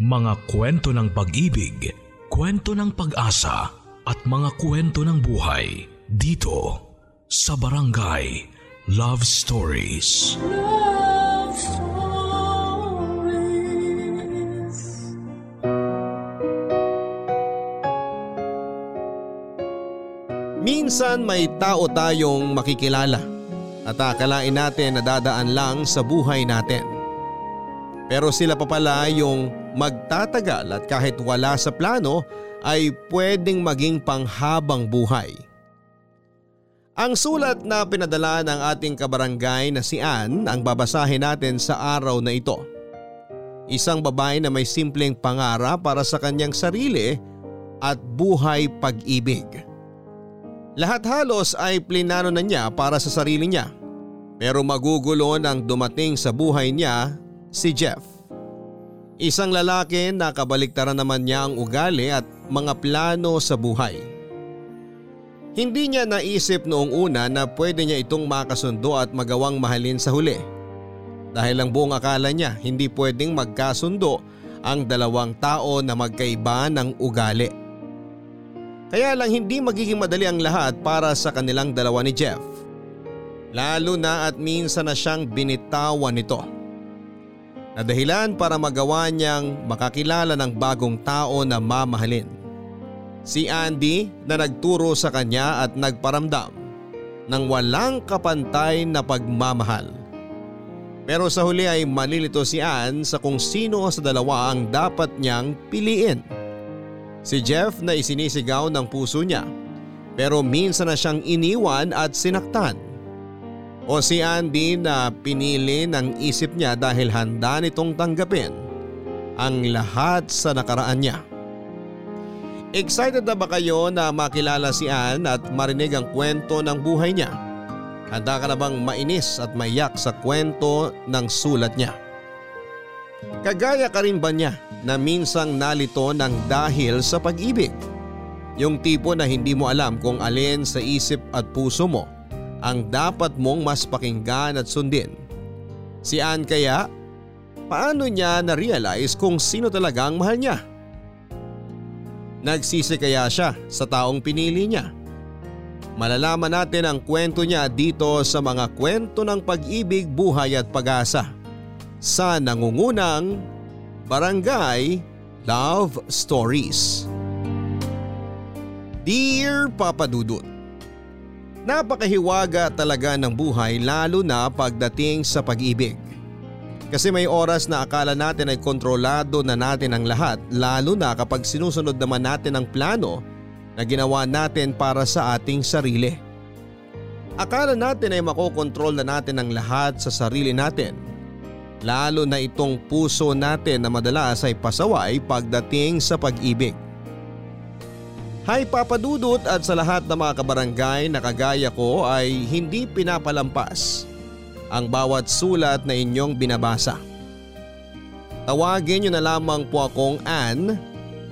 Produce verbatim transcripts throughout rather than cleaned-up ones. Mga kwento ng pag-ibig, kwento ng pag-asa at mga kwento ng buhay dito sa Barangay Love Stories. Love Stories. Minsan may tao tayong makikilala at akalain natin na dadaan lang sa buhay natin. Pero sila pa pala yung magtatagal at kahit wala sa plano ay pwedeng maging panghabang buhay. Ang sulat na pinadala ng ating kabarangay na si Anne ang babasahin natin sa araw na ito. Isang babae na may simpleng pangarap para sa kanyang sarili at buhay pag-ibig. Lahat halos ay plinano na niya para sa sarili niya. Pero magugulo nang dumating sa buhay niya si Jeff. Isang lalaki na kabaliktaran naman niya ang ugali at mga plano sa buhay. Hindi niya naisip noong una na pwede niya itong makasundo at magawang mahalin sa huli. Dahil ang buong akala niya hindi pwedeng magkasundo ang dalawang tao na magkaiba ng ugali. Kaya lang hindi magiging madali ang lahat para sa kanilang dalawa ni Jeff. Lalo na at minsan na siyang binitawan nito. Na dahilan para magawa niyang makakilala ng bagong tao na mamahalin. Si Andy na nagturo sa kanya at nagparamdam ng walang kapantay na pagmamahal. Pero sa huli ay malilito si Anne sa kung sino sa dalawa ang dapat niyang piliin. Si Jeff na isinisigaw ng puso niya pero minsan na siyang iniwan at sinaktan. O si Andy na pinili ng isip niya dahil handa nitong tanggapin ang lahat sa nakaraan niya. Excited na ba kayo na makilala si Anne at marinig ang kwento ng buhay niya? Handa ka na bang mainis at maiyak sa kwento ng sulat niya? Kagaya ka rin ba niya na minsang nalito ng dahil sa pag-ibig? Yung tipo na hindi mo alam kung alin sa isip at puso mo ang dapat mong mas pakinggan at sundin. Si Anne kaya, paano niya na-realize kung sino talaga ang mahal niya? Nagsisi kaya siya sa taong pinili niya? Malalaman natin ang kwento niya dito sa mga kwento ng pag-ibig, buhay at pag-asa. Sa nangungunang Barangay Love Stories. Dear Papa Dudut, napakahiwaga talaga ng buhay lalo na pagdating sa pag-ibig. Kasi may oras na akala natin ay kontrolado na natin ang lahat lalo na kapag sinusunod naman natin ang plano na ginawa natin para sa ating sarili. Akala natin ay makokontrol na natin ang lahat sa sarili natin. Lalo na itong puso natin na madalas ay pasaway pagdating sa pag-ibig. Hi Papa Dudut at sa lahat ng mga kabarangay na kagaya ko ay hindi pinapalampas ang bawat sulat na inyong binabasa. Tawagin niyo na lamang po akong Anne,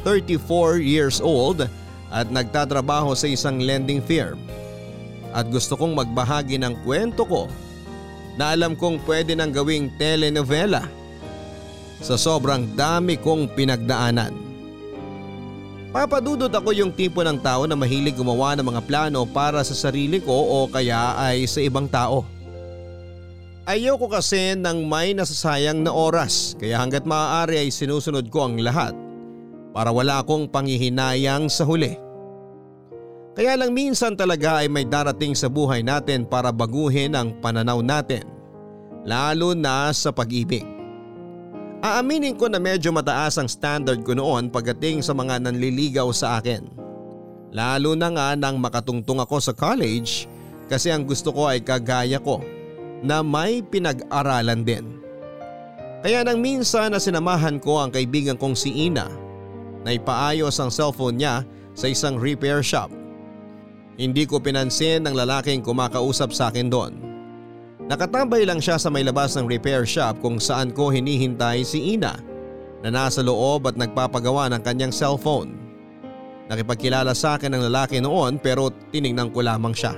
thirty-four years old at nagtatrabaho sa isang lending firm. At gusto kong magbahagi ng kwento ko na alam kong pwede nang gawing telenovela sa sobrang dami kong pinagdaanan. Papadudot ako yung tipo ng tao na mahilig gumawa ng mga plano para sa sarili ko o kaya ay sa ibang tao. Ayoko kasi nang may nasasayang na oras kaya hanggat maaari ay sinusunod ko ang lahat para wala akong panghihinayang sa huli. Kaya lang minsan talaga ay may darating sa buhay natin para baguhin ang pananaw natin, lalo na sa pag-ibig. Aaminin ko na medyo mataas ang standard ko noon pagdating sa mga nanliligaw sa akin. Lalo na nga nang makatungtong ako sa college kasi ang gusto ko ay kagaya ko na may pinag-aralan din. Kaya nang minsan na sinamahan ko ang kaibigan kong si Ina na ipaayos ang cellphone niya sa isang repair shop. Hindi ko pinansin ang lalaking kumakausap sa akin doon. Nakatambay lang siya sa may labas ng repair shop kung saan ko hinihintay si Ina na nasa loob at nagpapagawa ng kanyang cellphone. Nakipagkilala sa akin ang lalaki noon pero tiningnan ko lamang siya.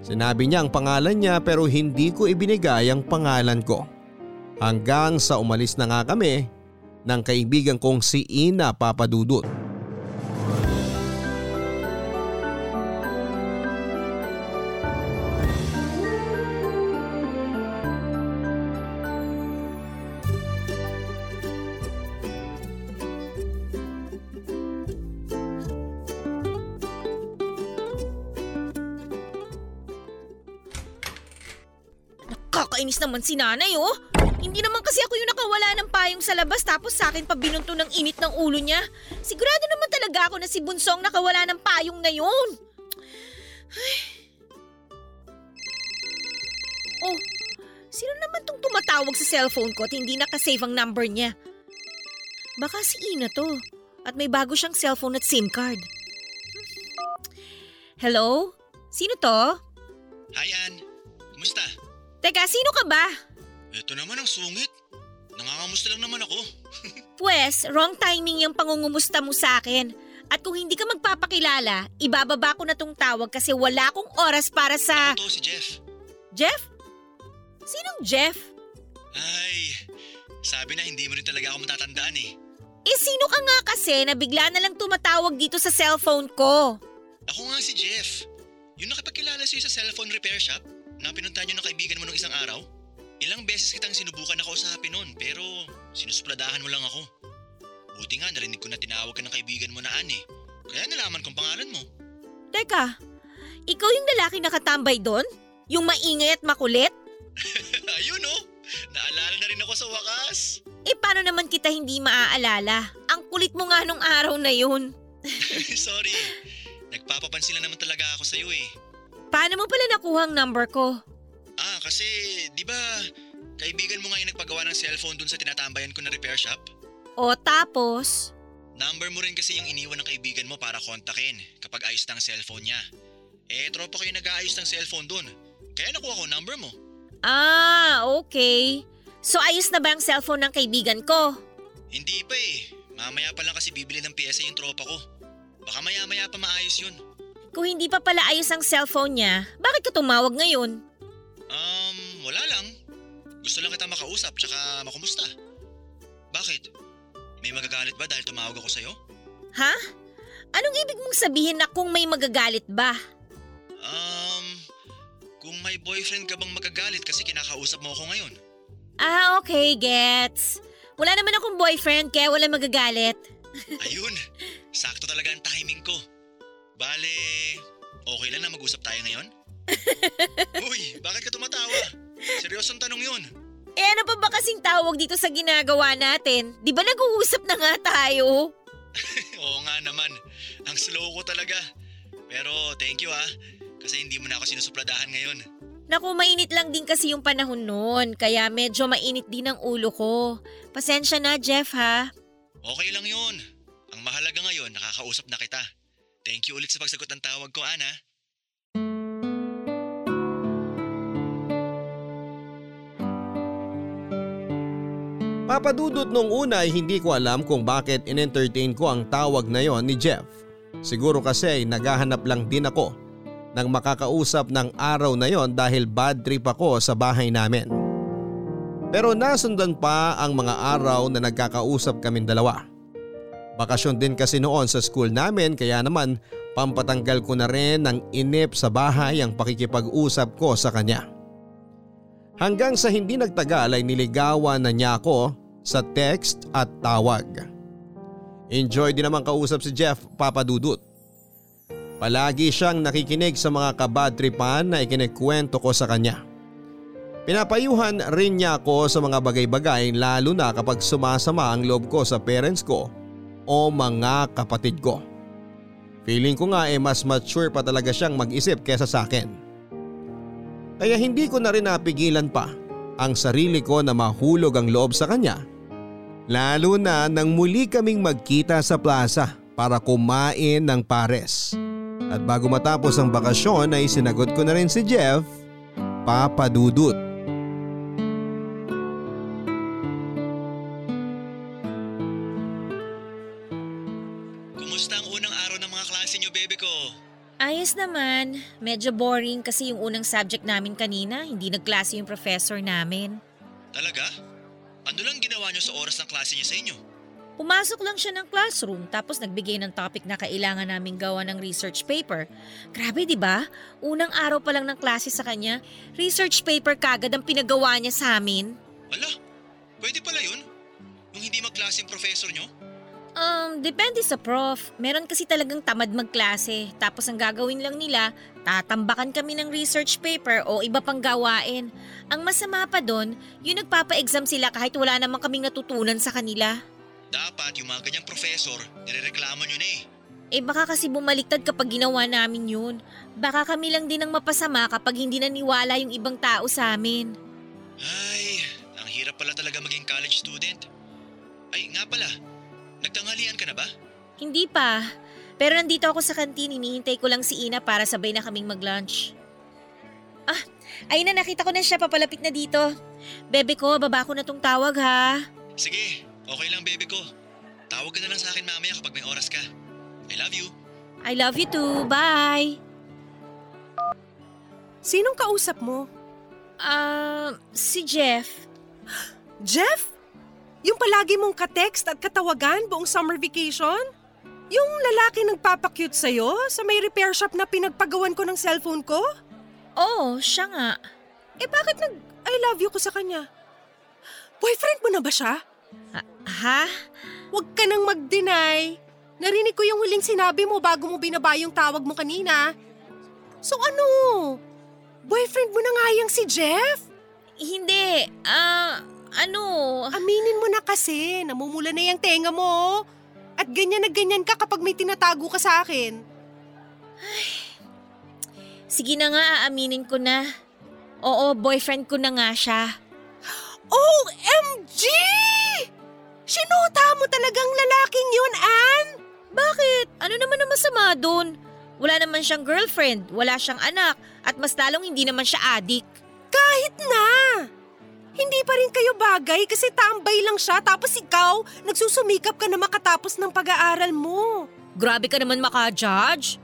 Sinabi niya ang pangalan niya pero hindi ko ibinigay ang pangalan ko. Hanggang sa umalis na nga kami ng kaibigan kong si Ina, Papa Dudut. Nakakainis naman si nanay oh! Hindi naman kasi ako yung nakawala ng payong sa labas tapos sa akin pa binunto ng init ng ulo niya. Sigurado naman talaga ako na si Bunsong nakawala ng payong na yun. Ay. Oh, sino naman tong tumatawag sa cellphone ko at hindi nakasave ang number niya? Baka si Ina to at may bago siyang cellphone at SIM card. Hello? Sino to? Hi Anne, kumusta? Teka, sino ka ba? Ito naman ang sungit. Nangangumusta lang naman ako. Pwes, wrong timing yung pangungumusta mo sa akin. At kung hindi ka magpapakilala, ibababa ko na tong tawag kasi wala akong oras para sa… Ako to, si Jeff. Jeff? Sinong Jeff? Ay, sabi na hindi mo rin talaga ako matatandaan eh. Eh sino ka nga kasi na bigla na lang tumatawag dito sa cellphone ko? Ako nga si Jeff. Yung nakipagkilala sa'yo sa cellphone repair shop na pinuntahan niyo ng kaibigan mo nung isang araw? Ilang beses kitang sinubukan na kausapin noon pero sinuspladahan mo lang ako. Buti nga narinig ko na tinawag ka ng kaibigan mo na Anne. Kaya nalaman kong pangalan mo. Teka, ikaw yung lalaki nakatambay doon? Yung maingay at makulit? Ayun oh, naalala na rin ako sa wakas. Eh paano naman kita hindi maaalala? Ang kulit mo nga nung araw na yun. Sorry, nagpapapansin lang naman talaga ako sa'yo eh. Paano mo pala nakuha ang number ko? Ah, kasi di ba kaibigan mo nga yung nagpagawa ng cellphone dun sa tinatambayan ko na repair shop? O tapos? Number mo rin kasi yung iniwan ng kaibigan mo para kontakin kapag ayos na ang cellphone niya. Eh, tropa ko yung nag-aayos ng cellphone dun. Kaya nakuha ko number mo. Ah, okay. So ayos na ba ang cellphone ng kaibigan ko? Hindi pa eh. Mamaya pa lang kasi bibili ng pyesa yung tropa ko. Baka maya-maya pa maayos yun. Kung hindi pa pala ayos ang cellphone niya, bakit ka tumawag ngayon? Um, wala lang. Gusto lang kita makausap tsaka makumusta. Bakit? May magagalit ba dahil tumawag ako sa'yo? Ha? Anong ibig mong sabihin na kung may magagalit ba? Um, kung may boyfriend ka bang magagalit kasi kinakausap mo ako ngayon? Ah, okay, gets. Wala naman akong boyfriend kaya wala magagalit. Ayun, sakto talaga ang timing ko. Bale, okay lang na mag-usap tayo ngayon? Uy, bakit ka tumatawa? Seryosong tanong yun. Eh ano pa ba kasing tawag dito sa ginagawa natin? Di ba nag-uusap na nga tayo? Oo nga naman, ang slow ko talaga. Pero thank you ah, kasi hindi mo na ako sinusupladahan ngayon. Naku, mainit lang din kasi yung panahon noon, kaya medyo mainit din ang ulo ko. Pasensya na Jeff ha. Okay lang yun, ang mahalaga ngayon nakakausap na kita. Thank you ulit sa pagsagot ng tawag ko Ana. Papa Dudut, nung una ay hindi ko alam kung bakit in-entertain ko ang tawag na yon ni Jeff. Siguro kasi naghahanap lang din ako ng makakausap ng araw na yon dahil bad trip ako sa bahay namin. Pero nasundan pa ang mga araw na nagkakausap kaming dalawa. Bakasyon din kasi noon sa school namin kaya naman pampatanggal ko na rin ng inip sa bahay ang pakikipag-usap ko sa kanya. Hanggang sa hindi nagtagal ay niligawan na niya ako sa text at tawag. Enjoy din naman kausap si Jeff, Papa Dudut. Palagi siyang nakikinig sa mga kabadtripan na ikinikwento ko sa kanya. Pinapayuhan rin niya ako sa mga bagay-bagay lalo na kapag sumasama ang loob ko sa parents ko o mga kapatid ko. Feeling ko nga eh mas mature pa talaga siyang mag-isip kesa sa akin. Kaya hindi ko na rin napigilan pa ang sarili ko na mahulog ang loob sa kanya. Lalo na nang muli kaming magkita sa plaza para kumain ng pares. At bago matapos ang bakasyon ay sinagot ko na rin si Jeff, Papa Dudut. Kumusta ang unang araw ng mga klase niyo, baby ko? Ayos naman, medyo boring kasi yung unang subject namin kanina, hindi nagklase yung professor namin. Talaga? Ano lang ginawa niyo sa oras ng klase niya sa inyo? Pumasok lang siya ng classroom tapos nagbigay ng topic na kailangan naming gawa ng research paper. Grabe, di ba? Unang araw pa lang ng klase sa kanya, research paper kagad ang pinagawa niya sa amin. Ala, pwede pala yun? Yung hindi magklase yung professor niyo? Um, depende sa prof. Meron kasi talagang tamad magklase. Tapos ang gagawin lang nila, tatambakan kami ng research paper o iba pang gawain. Ang masama pa doon, yung nagpapa-exam sila kahit wala namang kaming natutunan sa kanila. Dapat yung mga ganyang professor, nirereklaman yun eh. Eh baka kasi bumaliktad kapag ginawa namin yun. Baka kami lang din ang mapasama kapag hindi naniwala yung ibang tao sa amin. Ay, ang hirap pala talaga maging college student. Ay nga pala, nagtanghalian ka na ba? Hindi pa, pero nandito ako sa kantin, hinihintay ko lang si Ina para sabay na kaming mag-lunch. Ah, ayun na, nakita ko na siya, papalapit na dito. Bebe ko, baba ko na tong tawag ha. Sige. Okay lang, baby ko. Tawag ka na lang sa akin mamaya kapag may oras ka. I love you. I love you too. Bye. Sinong kausap mo? Ah, uh, si Jeff. Jeff? Yung palagi mong ka-text at katawagan buong summer vacation? Yung lalaki nagpapa-cute sa'yo sa may repair shop na pinagpagawan ko ng cellphone ko? Oo, siya nga. Eh bakit nag-I love you ko sa kanya? Boyfriend mo na ba siya? Uh, ha? Huwag ka nang mag-deny. Narinig ko yung huling sinabi mo bago mo binaba yung tawag mo kanina. So ano? Boyfriend mo na nga yung si Jeff? Hindi. Ah, uh, ano? Aminin mo na kasi. Namumula na yung tenga mo. At ganyan na ganyan ka kapag may tinatago ka sa akin. Ay. Sige na nga, aaminin ko na. Oo, boyfriend ko na nga siya. O M G! Sinuta mo talagang lalaking yun, Anne! Bakit? Ano naman ang masama doon? Wala naman siyang girlfriend, wala siyang anak, at mas lalong hindi naman siya adik. Kahit na! Hindi pa rin kayo bagay kasi tambay lang siya tapos ikaw, nagsusumikap ka na makatapos ng pag-aaral mo. Grabe ka naman maka-judge.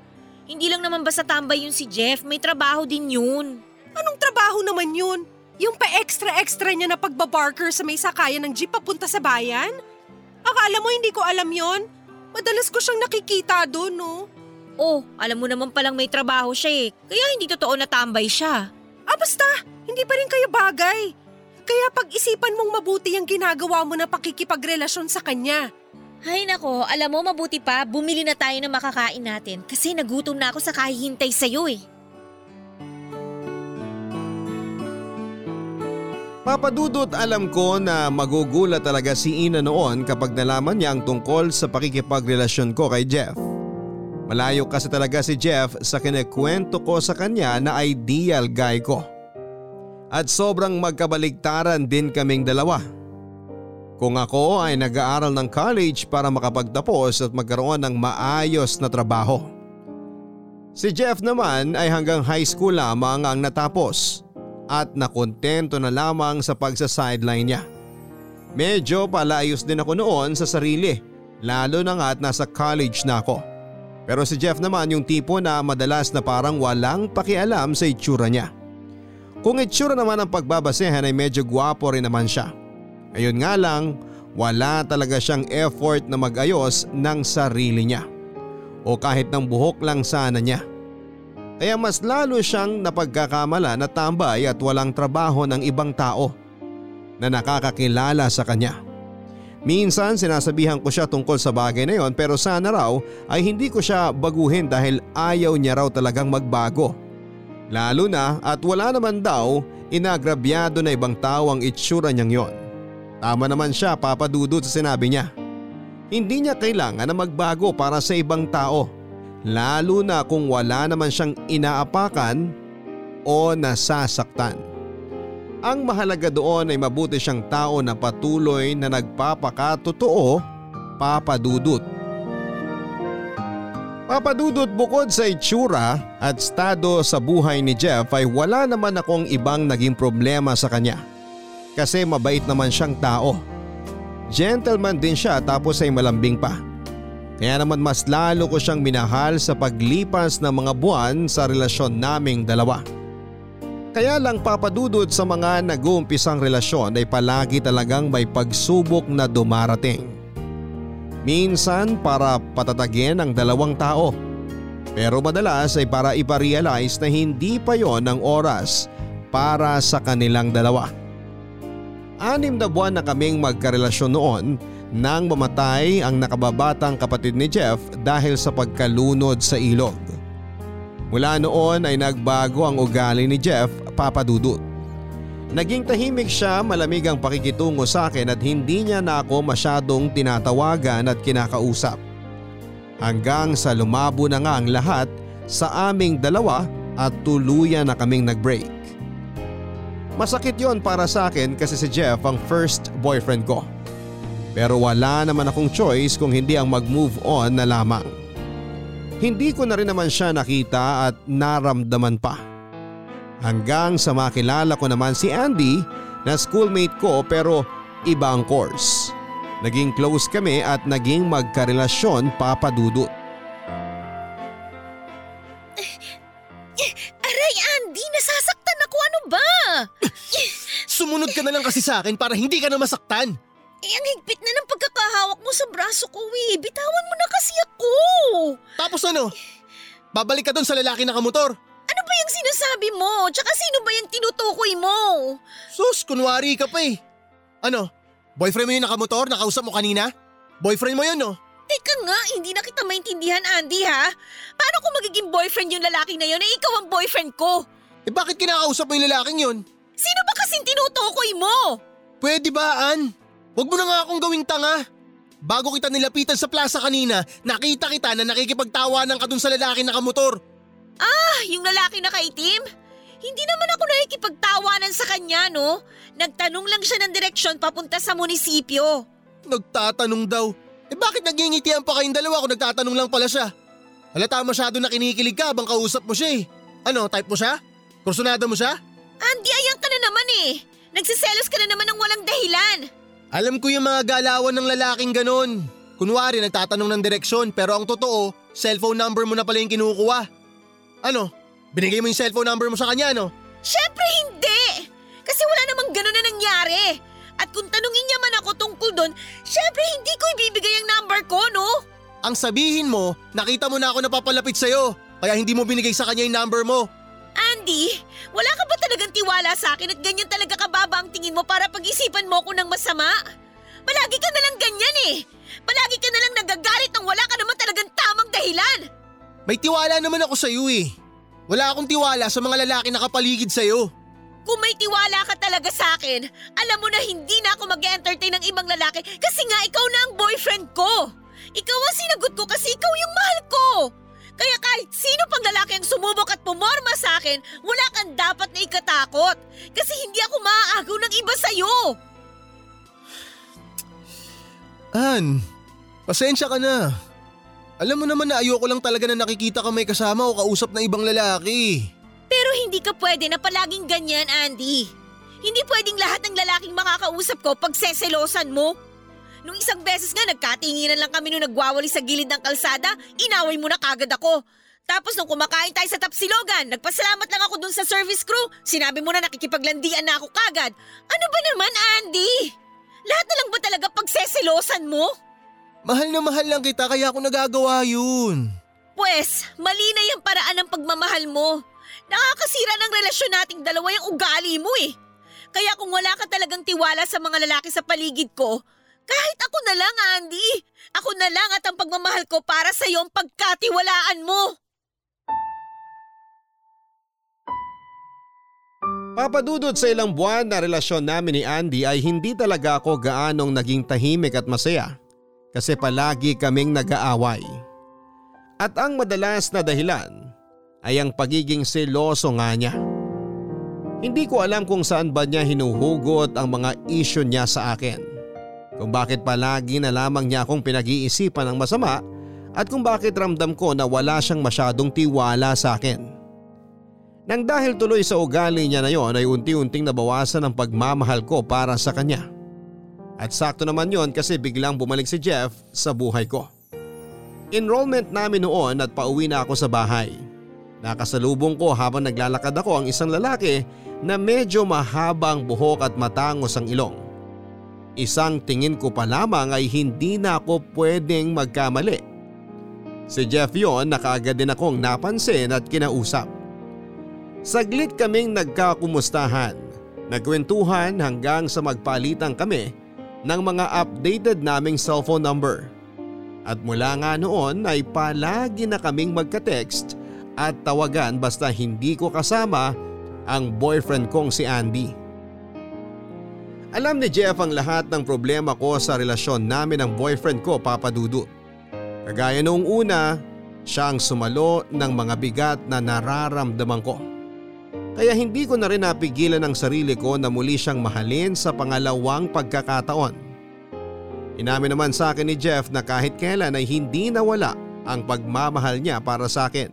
Hindi lang naman basta tambay yun si Jeff, may trabaho din yun. Anong trabaho naman yun? Yung pa-extra-extra niya na pagbabarker sa may sakayan ng jeep papunta sa bayan? Akala mo hindi ko alam yon? Madalas ko siyang nakikita doon, no? Oh, alam mo naman palang may trabaho siya eh. Kaya hindi totoo na tambay siya. Ah, basta! Hindi pa rin kayo bagay. Kaya pag-isipan mong mabuti ang ginagawa mo na pakikipagrelasyon sa kanya. Ay nako, alam mo mabuti pa, bumili na tayo ng makakain natin kasi nagutom na ako sa kahihintay sa'yo eh. Papa Dudut, alam ko na magugulat talaga si Ina noon kapag nalaman niya ang tungkol sa pakikipagrelasyon ko kay Jeff. Malayo kasi talaga si Jeff sa kinekwento ko sa kanya na ideal guy ko. At sobrang magkabaligtaran din kaming dalawa. Kung ako ay nag-aaral ng college para makapagtapos at magkaroon ng maayos na trabaho. Si Jeff naman ay hanggang high school lamang ang natapos. At nakontento na lamang sa pagsa-sideline niya. Medyo palayos din ako noon sa sarili, lalo na nga at nasa college na ako. Pero si Jeff naman yung tipo na madalas na parang walang pakialam sa itsura niya. Kung itsura naman ang pagbabasehan ay medyo gwapo rin naman siya. Ayun nga lang, wala talaga siyang effort na mag-ayos ng sarili niya. O kahit ng buhok lang sana niya. Kaya mas lalo siyang napagkakamala na tambay at walang trabaho ng ibang tao na nakakakilala sa kanya. Minsan sinasabihan ko siya tungkol sa bagay na yon pero sana raw ay hindi ko siya baguhin dahil ayaw niya raw talagang magbago. Lalo na at wala naman daw inagrabyado na ibang tao ang itsura niyang yon. Tama naman siya, Papa Dudut, sa sinabi niya. Hindi niya kailangan na magbago para sa ibang tao. Lalo na kung wala naman siyang inaapakan o nasasaktan. Ang mahalaga doon ay mabuti siyang tao na patuloy na nagpapakatotoo, Papa Dudut. Papa Dudut, bukod sa itsura at estado sa buhay ni Jeff ay wala naman akong ibang naging problema sa kanya. Kasi mabait naman siyang tao. Gentleman din siya tapos ay malambing pa. Kaya naman mas lalo ko siyang minahal sa paglipas ng mga buwan sa relasyon naming dalawa. Kaya lang, Papa Dudut, sa mga nag-uumpisang relasyon ay palagi talagang may pagsubok na dumarating. Minsan para patatagin ang dalawang tao. Pero madalas ay para iparealize na hindi pa yon ang oras para sa kanilang dalawa. Anim na buwan na kaming magkarelasyon noon nang mamatay ang nakababatang kapatid ni Jeff dahil sa pagkalunod sa ilog. Mula noon ay nagbago ang ugali ni Jeff, Papa Dudut. Naging tahimik siya, malamig ang pakikitungo sa akin at hindi niya na ako masyadong tinatawagan at kinakausap. Hanggang sa lumabo na nga ang lahat sa aming dalawa at tuluyan na kaming nagbreak. Masakit yon para sa akin kasi si Jeff ang first boyfriend ko. Pero wala naman akong choice kung hindi ang mag-move on na lamang. Hindi ko na rin naman siya nakita at naramdaman pa. Hanggang sa makilala ko naman si Andy na schoolmate ko pero iba ang course. Naging close kami at naging magkarelasyon, Papa Dudut. Aray Andy, nasasaktan ako, ano ba? Sumunod ka na lang kasi sa akin para hindi ka na masaktan. Eh ang higpit na ng pagkakahawak mo sa braso ko eh, bitawan mo na kasi ako. Tapos ano? Babalik ka dun sa lalaki na kamotor. Ano ba yung sinasabi mo? Tsaka sino ba yung tinutukoy mo? Sus, kunwari ka pa eh. Ano? Boyfriend mo yung nakamotor? Nakausap mo kanina? Boyfriend mo yun no? Teka nga, hindi na kita maintindihan Andy ha? Paano kung magiging boyfriend yung lalaki na yun eh ikaw ang boyfriend ko? Eh bakit kinakausap mo yung lalaking yun? Sino ba kasing tinutukoy mo? Pwede ba Ann? Huwag mo na nga akong gawing tanga. Bago kita nilapitan sa plaza kanina, nakita kita na nakikipagtawanan ka dun sa lalaki na kamotor. Ah, yung lalaki na kaitim? Hindi naman ako nakikipagtawanan sa kanya, no? Nagtanong lang siya ng direksyon papunta sa munisipyo. Nagtatanong daw? Eh bakit nagingitian pa kayong dalawa kung nagtatanong lang pala siya? Halata masyado na kinikilig ka habang kausap mo siya eh. Ano, type mo siya? Kursunada mo siya? Andy, ayan ka na naman eh. Nagsiselos ka na naman ng walang dahilan. Alam ko yung mga galawan ng lalaking ganon. Kunwari nagtatanong ng direksyon pero ang totoo, cellphone number mo na pala yung kinukuha. Ano? Binigay mo yung cellphone number mo sa kanya, no? Siyempre hindi! Kasi wala namang ganun na nangyari. At kung tanungin niya man ako tungkol doon, siyempre hindi ko ibibigay ang number ko, no? Ang sabihin mo, nakita mo na ako napapalapit sa'yo, kaya hindi mo binigay sa kanya yung number mo. Andy, wala ka ba talagang tiwala sa akin at ganyan talaga kababa ang tingin mo para pag-isipan mo ako ng masama? Palagi ka nalang ganyan eh. Palagi ka nalang nagagalit nang wala ka naman talagang tamang dahilan. May tiwala naman ako sa'yo eh. Wala akong tiwala sa mga lalaki na kapaligid sa'yo. Kung may tiwala ka talaga sa akin, alam mo na hindi na ako mag-entertain ng ibang lalaki kasi nga ikaw na ang boyfriend ko. Ikaw ang sinagot ko kasi ikaw yung mahal ko. Kaya kahit sino pang lalaki ang sumubok at pumorma sa akin, wala kang dapat na ikatakot. Kasi hindi ako maaagaw ng iba sa'yo. Anne, pasensya ka na. Alam mo naman na ayoko lang talaga na nakikita ka may kasama o kausap na ibang lalaki. Pero hindi ka pwede na palaging ganyan, Andy. Hindi pwedeng lahat ng lalaking makakausap ko pagseselosan mo. Nung isang beses nga nagkatinginan lang kami nung nagwawali sa gilid ng kalsada, inaway mo na kagad ako. Tapos nung kumakain tayo sa Tapsilogan, nagpasalamat lang ako dun sa service crew, sinabi mo na nakikipaglandian na ako kagad. Ano ba naman, Andy? Lahat na lang ba talaga pagseselosan mo? Mahal na mahal lang kita kaya ako nagagawa yun. Pwes, mali na yung paraan ng pagmamahal mo. Nakakasira ng relasyon nating dalawa yung ugali mo eh. Kaya kung wala ka talagang tiwala sa mga lalaki sa paligid ko, kahit ako na lang Andy, ako na lang at ang pagmamahal ko para sa'yo ang pagkatiwalaan mo. Papadudod sa ilang buwan na relasyon namin ni Andy ay hindi talaga ako gaanong naging tahimik at masaya. Kasi palagi kaming nag-aaway. At ang madalas na dahilan ay ang pagiging seloso nga niya. Hindi ko alam kung saan ba niya hinuhugot ang mga isyu niya sa akin. Kung bakit palagi na lamang niya akong pinag-iisipan ng masama at kung bakit ramdam ko na wala siyang masyadong tiwala sa akin. Nang dahil tuloy sa ugali niya na yon ay unti-unting nabawasan ang pagmamahal ko para sa kanya. At sakto naman yon kasi biglang bumalik si Jeff sa buhay ko. Enrollment namin noon at pauwi na ako sa bahay. Nakasalubong ko habang naglalakad ako ang isang lalaki na medyo mahabang buhok at matangos ang ilong. Isang tingin ko pa lamang ay hindi na ako pwedeng magkamali. Si Jeff yon na kaagad din akong napansin at kinausap. Saglit kaming nagkakumustahan, nagkwentuhan hanggang sa magpalitan kami ng mga updated naming cellphone number. At mula nga noon ay palagi na kaming magka-text at tawagan basta hindi ko kasama ang boyfriend kong si Andy. Alam ni Jeff ang lahat ng problema ko sa relasyon namin ng boyfriend ko, Papa Dudut. Kagaya noong una, siya ang sumalo ng mga bigat na nararamdaman ko. Kaya hindi ko na rin napigilan ang sarili ko na muli siyang mahalin sa pangalawang pagkakataon. Inamin naman sa akin ni Jeff na kahit kailan ay hindi nawala ang pagmamahal niya para sa akin.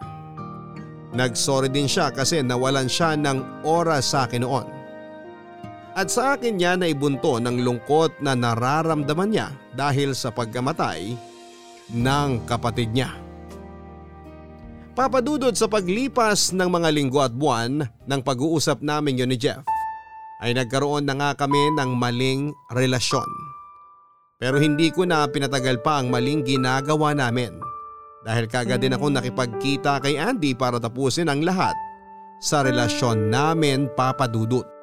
Nagsorry din siya kasi nawalan siya ng oras sa akin noon. At sa akin niya naibunto ng lungkot na nararamdaman niya dahil sa pagkamatay ng kapatid niya. Papa Dudut, sa paglipas ng mga linggo at buwan ng pag-uusap namin yun ni Jeff, ay nagkaroon na nga kami ng maling relasyon. Pero hindi ko na pinatagal pa ang maling ginagawa namin dahil kaagad din ako nakipagkita kay Andy para tapusin ang lahat sa relasyon namin, Papa Dudut.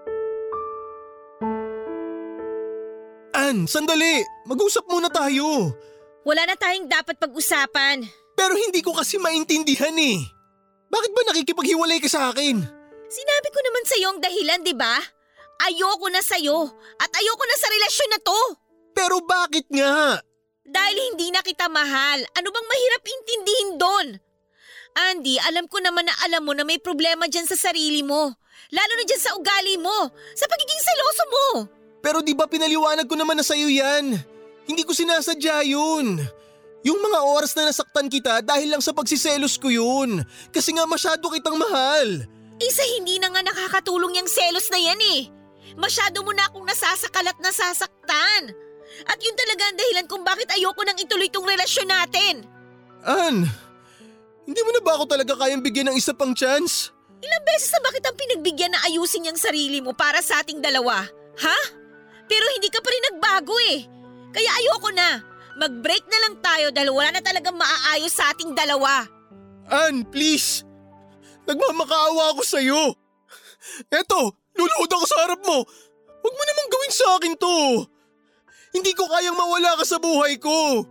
Anne, sandali! Mag-usap muna tayo! Wala na tayong dapat pag-usapan. Pero hindi ko kasi maintindihan eh. Bakit ba nakikipaghiwalay ka sa akin? Sinabi ko naman sa'yo ang dahilan, di ba? Ayoko na sa'yo at ayoko na sa relasyon na to. Pero bakit nga? Dahil hindi na kita mahal. Ano bang mahirap intindihin doon? Andy, alam ko naman na alam mo na may problema dyan sa sarili mo. Lalo na dyan sa ugali mo, sa pagiging seloso mo. Pero di ba pinaliwanag ko naman na sa'yo yan? Hindi ko sinasadya yun. Yung mga oras na nasaktan kita dahil lang sa pagsiselos ko yun. Kasi nga masyado kitang mahal. Isa hindi na nga nakakatulong yung selos na yan eh. Masyado mo na akong nasasakal at nasasaktan. At yun talaga ang dahilan kung bakit ayoko nang ituloy tong relasyon natin. Anne, hindi mo na ba ako talaga kayang bigyan ng isa pang chance? Ilang beses na bakit ang pinagbigyan na ayusin yung sarili mo para sa ating dalawa? Ha? Pero hindi ka pa rin nagbago eh. Kaya ayoko na. Mag-break na lang tayo dahil wala na talagang maaayos sa ating dalawa. Anne, please. Nagmamakaawa ako sa'yo. Eto, luluhod ako sa harap mo. Huwag mo namang gawin sa akin to. Hindi ko kayang mawala ka sa buhay ko.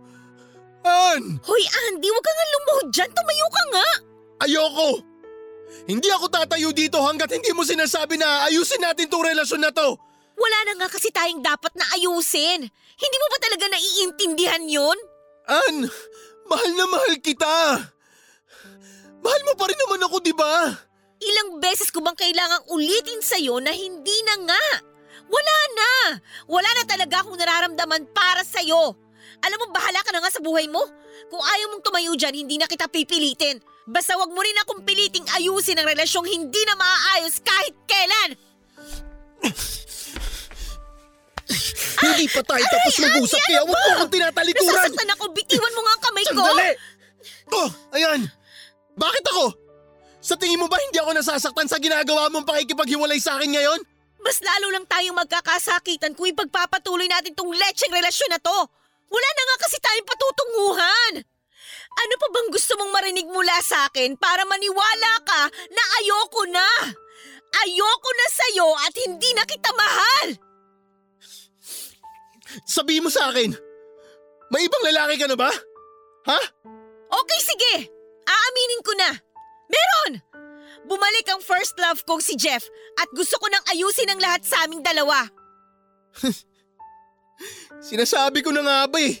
Anne! Hoy Andy, huwag ka nga lumuhod dyan. Tumayo ka nga. Ayoko. Hindi ako tatayo dito hanggat hindi mo sinasabi na ayusin natin tong relasyon na to. Wala na nga kasi tayong dapat na ayusin. Hindi mo ba talaga naiintindihan yun? Anne, mahal na mahal kita. Mahal mo pa rin naman ako, di ba? Ilang beses ko bang kailangang ulitin sa'yo na hindi na nga? Wala na. Wala na talaga akong nararamdaman para sa'yo. Alam mo, bahala ka na nga sa buhay mo. Kung ayaw mong tumayo dyan, hindi na kita pipilitin. Basta wag mo rin akong piliting ayusin ang relasyong hindi na maaayos kahit kailan. Hindi pa tayo tapos mag-usap kaya huwag mo akong tinatalikuran. Nasasaktan ako, bitiwan mo nga ang kamay ko. Sandali! Oh, ayan! Bakit ako? Sa tingin mo ba hindi ako nasasaktan sa ginagawa mong pakikipaghiwalay sa akin ngayon? Mas lalo lang tayong magkakasakitan kung ipagpapatuloy natin tong lecheng relasyon na to. Wala na nga kasi tayong patutunguhan. Ano pa bang gusto mong marinig mula sa akin para maniwala ka na ayoko na? Ayoko na sa'yo at hindi na kita mahal! Sabihin mo sa akin, may ibang lalaki ka na ba? Ha? Okay, sige. Aaminin ko na. Meron! Bumalik ang first love kong si Jeff at gusto ko nang ayusin ang lahat sa aming dalawa. Sinasabi ko na nga ba eh.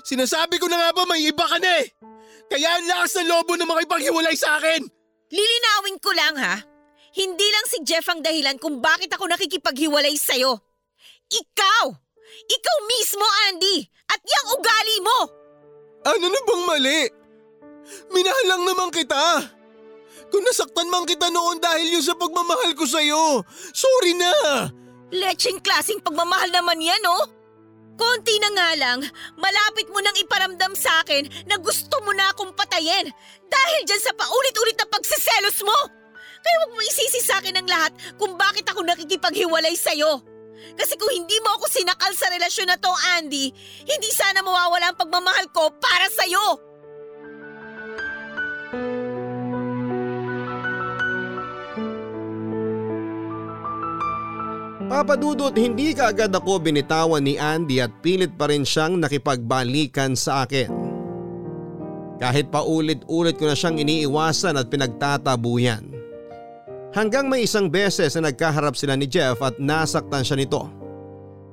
Sinasabi ko na nga ba may iba ka na eh. Kaya ang lakas ng lobo na makipaghiwalay sa akin. Lilinawin ko lang ha. Hindi lang si Jeff ang dahilan kung bakit ako nakikipaghiwalay sa'yo. Ikaw! Ikaw mismo, Andy! At yung ugali mo! Ano na bang mali? Minahal lang naman kita! Kung nasaktan man kita noon dahil yun sa pagmamahal ko sa'yo, sorry na! Lecheng klaseng pagmamahal naman yan, oh! Konti na nga lang, malapit mo nang iparamdam sa akin na gusto mo na akong patayin dahil dyan sa paulit-ulit na pagsiselos mo! Kaya huwag mo isisi sa akin ang lahat kung bakit ako nakikipaghiwalay sa'yo. Kasi kung hindi mo ako sinakal sa relasyon na to, Andy, hindi sana mawawala ang pagmamahal ko para sa'yo. Papa Dudut, hindi ka agad ako binitawan ni Andy at pilit pa rin siyang nakipagbalikan sa akin. Kahit pa ulit-ulit ko na siyang iniiwasan at pinagtatabuyan. Hanggang may isang beses na nagkaharap sila ni Jeff at nasaktan siya nito.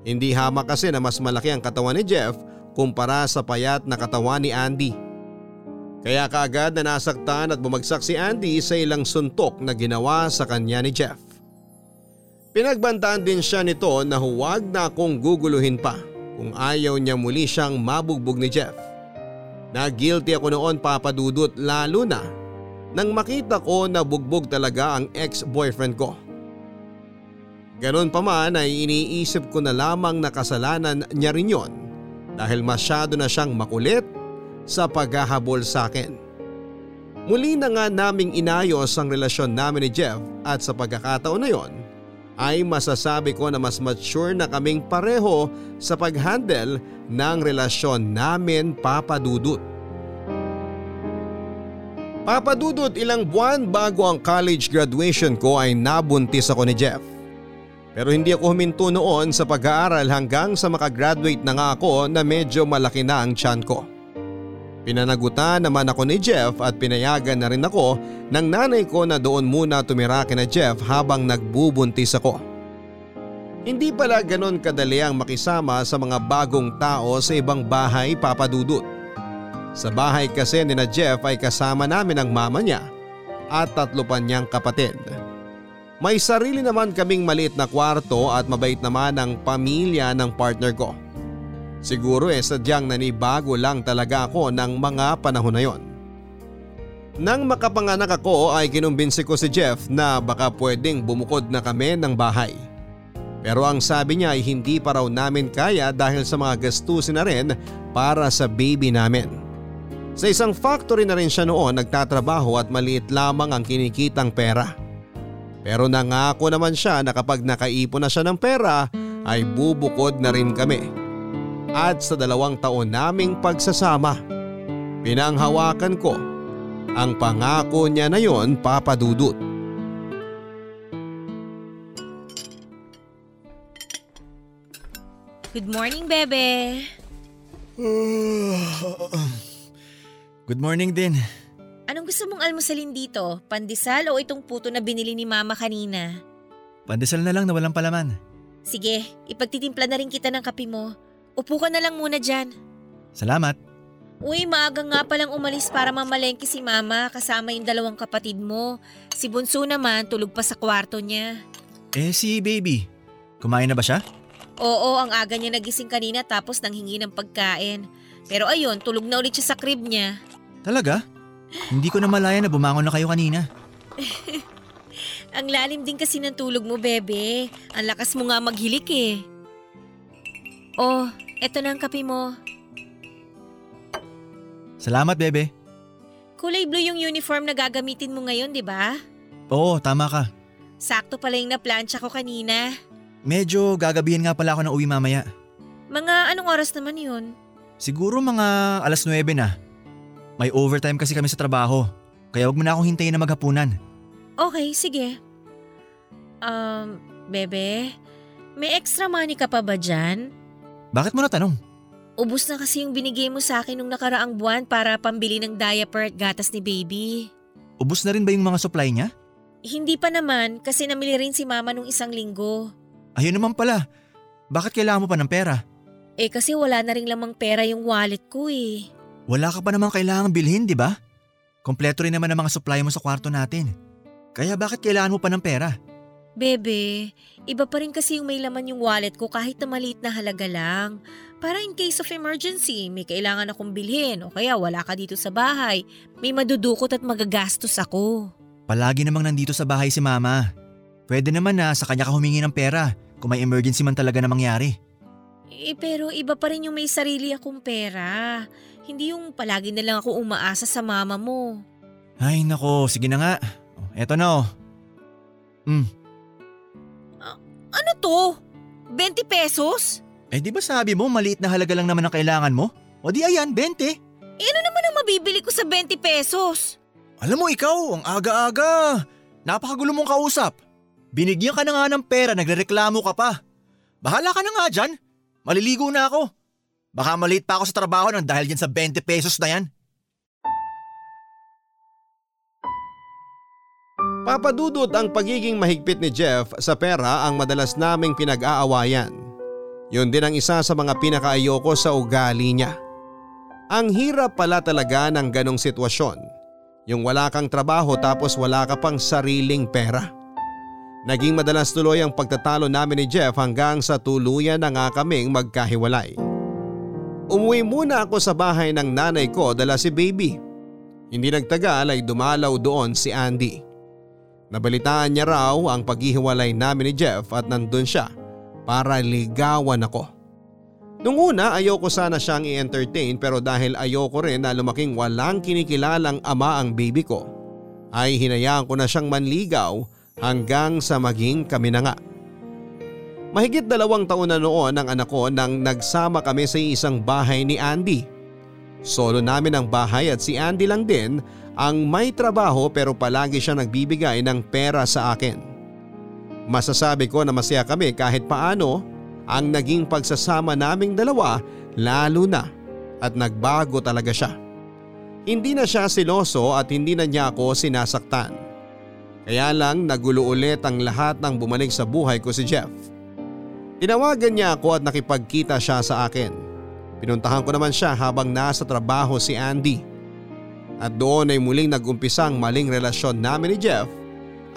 Hindi hamak kasi na mas malaki ang katawan ni Jeff kumpara sa payat na katawan ni Andy. Kaya kaagad na nasaktan at bumagsak si Andy sa ilang suntok na ginawa sa kanya ni Jeff. Pinagbantaan din siya nito na huwag na akong guguluhin pa kung ayaw niya muli siyang mabugbog ni Jeff. Na-guilty ako noon, Papa Dudut, lalo na nang makita ko na bugbog talaga ang ex-boyfriend ko. Ganun pa man ay iniisip ko na lamang na kasalanan niya rin yon dahil masyado na siyang makulit sa paghahabol sa akin. Muli na nga naming inayos ang relasyon namin ni Jeff at sa pagkakataon na yon, ay masasabi ko na mas mature na kaming pareho sa pag-handle ng relasyon namin, Papa Dudut. Papa Dudut, ilang buwan bago ang college graduation ko ay nabuntis ako ni Jeff. Pero hindi ako huminto noon sa pag-aaral hanggang sa makagraduate na nga ako na medyo malaki na ang tiyan ko. Pinanagutan naman ako ni Jeff at pinayagan na rin ako ng nanay ko na doon muna tumira kina Jeff habang nagbubuntis ako. Hindi pala ganon kadali ang makisama sa mga bagong tao sa ibang bahay, Papa Dudut. Sa bahay kasi ni na Jeff ay kasama namin ang mama niya at tatlo pa niyang kapatid. May sarili naman kaming maliit na kwarto at mabait naman ang pamilya ng partner ko. Siguro eh sadyang nanibago lang talaga ako ng mga panahon na yon. Nang makapanganak ako ay kinumbinsi ko si Jeff na baka pwedeng bumukod na kami ng bahay. Pero ang sabi niya ay hindi pa raw namin kaya dahil sa mga gastusin na rin para sa baby namin. Sa isang factory na rin siya noon nagtatrabaho at maliit lamang ang kinikitang pera. Pero nangako naman siya na kapag nakaipon na siya ng pera ay bubukod na rin kami. At sa dalawang taon naming pagsasama, pinanghawakan ko ang pangako niya na yon, Papa Dudut. Good morning, Bebe. Good morning din. Anong gusto mong almusalin dito? Pandesal o itong puto na binili ni Mama kanina? Pandesal na lang na walang palaman. Sige, ipagtitimpla na rin kita ng kape mo. Upo ka na lang muna dyan. Salamat. Uy, maaga nga palang umalis para mamalengke si Mama kasama yung dalawang kapatid mo. Si Bunso naman tulog pa sa kwarto niya. Eh si Baby, kumain na ba siya? Oo, ang aga niya nagising kanina tapos nanghingi ng pagkain. Pero ayun, tulog na ulit siya sa crib niya. Talaga? Hindi ko na malaya na bumangon na kayo kanina. Ang lalim din kasi ng tulog mo, Bebe. Ang lakas mo nga maghilik eh. Oh, eto na ang kape mo. Salamat, Bebe. Kulay blue yung uniform na gagamitin mo ngayon, di ba? Oo, tama ka. Sakto pala yung na-plancha ko kanina. Medyo gagabihin nga pala ako na uwi mamaya. Mga anong oras naman yun? Siguro mga alas nuwebe na. May overtime kasi kami sa trabaho. Kaya wag mo na akong hintayin na maghapunan. Okay, sige. Um, Bebe, may extra money ka pa ba dyan? Bakit mo natanong? Ubus na kasi yung binigay mo sa akin nung nakaraang buwan para pambili ng diaper at gatas ni Baby. Ubus na rin ba yung mga supply niya? Hindi pa naman kasi namili rin si Mama nung isang linggo. Ayun naman pala. Bakit kailangan mo pa ng pera? Eh kasi wala na rin lamang pera yung wallet ko eh. Wala ka pa naman kailangang bilhin, di ba? Kompleto rin naman ang mga supply mo sa kwarto natin. Kaya bakit kailangan mo pa ng pera? Bebe, iba pa rin kasi yung may laman yung wallet ko kahit na maliit na halaga lang. Para in case of emergency, may kailangan akong bilhin o kaya wala ka dito sa bahay, may madudukot at magagastos ako. Palagi namang nandito sa bahay si Mama. Pwede naman na sa kanya ka humingi ng pera kung may emergency man talaga na mangyari. Eh pero iba pa rin yung may sarili akong pera. Hindi yung palagi na lang ako umaasa sa Mama mo. Ay nako, sige na nga. Eto na oh. Mm. Ano to? twenty pesos? Eh di ba sabi mo maliit na halaga lang naman ang kailangan mo? O di ayan, twenty. Eh ano naman ang mabibili ko sa twenty pesos? Alam mo ikaw, ang aga-aga. Napakagulo mong kausap. Binigyan ka na nga ng pera, nagrereklamo ka pa. Bahala ka na nga dyan. Maliligo na ako. Baka maliit pa ako sa trabaho nang dahil dyan sa twenty pesos na yan. Papadudot, ang pagiging mahigpit ni Jeff sa pera ang madalas naming pinag-aawayan. Yun din ang isa sa mga pinakaayoko sa ugali niya. Ang hirap pala talaga ng ganong sitwasyon. Yung wala kang trabaho tapos wala ka pang sariling pera. Naging madalas tuloy ang pagtatalo namin ni Jeff hanggang sa tuluyan na nga kaming magkahiwalay. Umuwi muna ako sa bahay ng nanay ko dala si baby. Hindi nagtagal ay dumalaw doon si Andy. Nabalitaan niya raw ang paghihiwalay namin ni Jeff at nandun siya para ligawan ako. Nung una ayoko sana siyang i-entertain pero dahil ayoko rin na lumaking walang kinikilalang ama ang baby ko, ay hinayaan ko na siyang manligaw hanggang sa maging kami na nga. Mahigit dalawang taon na noon ang anak ko nang nagsama kami sa isang bahay ni Andy. Solo namin ang bahay at si Andy lang din ang may trabaho pero palagi siya nagbibigay ng pera sa akin. Masasabi ko na masaya kami kahit paano ang naging pagsasama naming dalawa lalo na at nagbago talaga siya. Hindi na siya seloso at hindi na niya ako sinasaktan. Kaya lang nagulo ulit ang lahat nang bumalik sa buhay ko si Jeff. Tinawagan niya ako at nakipagkita siya sa akin. Pinuntahan ko naman siya habang nasa trabaho si Andy. At doon ay muling nagumpisang maling relasyon namin ni Jeff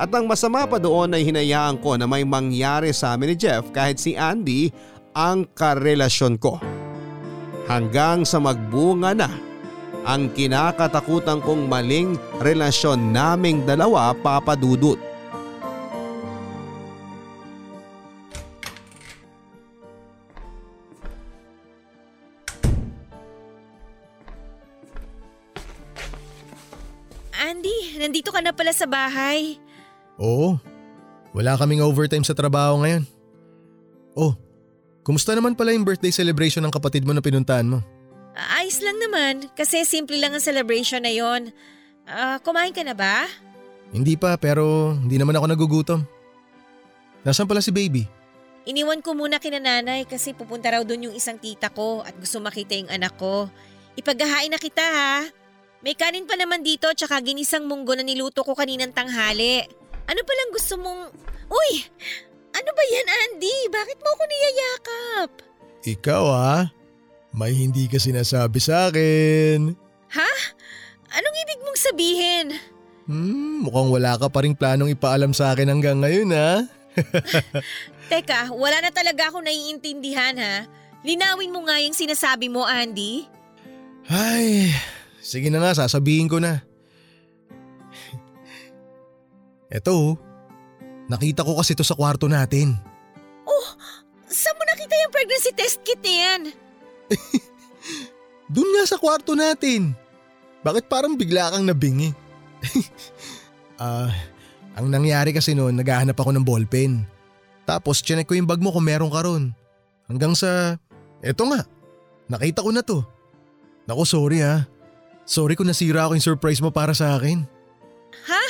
at ang masama pa doon ay hinayaan ko na may mangyari sa amin ni Jeff kahit si Andy ang karelasyon ko. Hanggang sa magbunga na ang kinakatakutan kong maling relasyon naming dalawa, Papa Dudut. Nandito ka na pala sa bahay. Oo, wala kaming overtime sa trabaho ngayon. Oh, kumusta naman pala yung birthday celebration ng kapatid mo na pinuntahan mo? Ayos lang naman kasi simple lang ang celebration na yon. Uh, kumain ka na ba? Hindi pa pero hindi naman ako nagugutom. Nasaan pala si baby? Iniwan ko muna kina nanay kasi pupunta raw doon yung isang tita ko at gusto makita yung anak ko. Ipaghahain na kita ha. May kanin pa naman dito tsaka ginisang munggo na niluto ko kaninang tanghali. Ano palang gusto mong… Uy! Ano ba yan, Andy? Bakit mo ako niyayakap? Ikaw ah, may hindi ka sinasabi sa akin. Ha? Anong ibig mong sabihin? Hmm, mukhang wala ka pa rin planong ipaalam sa akin hanggang ngayon ha. Teka, wala na talaga ako naiintindihan ha. Linawin mo nga yung sinasabi mo, Andy. Ay… Sige na nga, sasabihin ko na. Eto, nakita ko kasi ito sa kwarto natin. Oh, saan mo nakita yung pregnancy test kit na yan? Doon nga sa kwarto natin. Bakit parang bigla kang nabingi? Ah, uh, ang nangyari kasi noon, naghahanap ako ng ballpen. Tapos chinek ko yung bag mo kung meron ka ron. Hanggang sa, eto nga, nakita ko na to. Naku, sorry ha. Sorry kung nasira ako yung surprise mo para sa akin. Ha?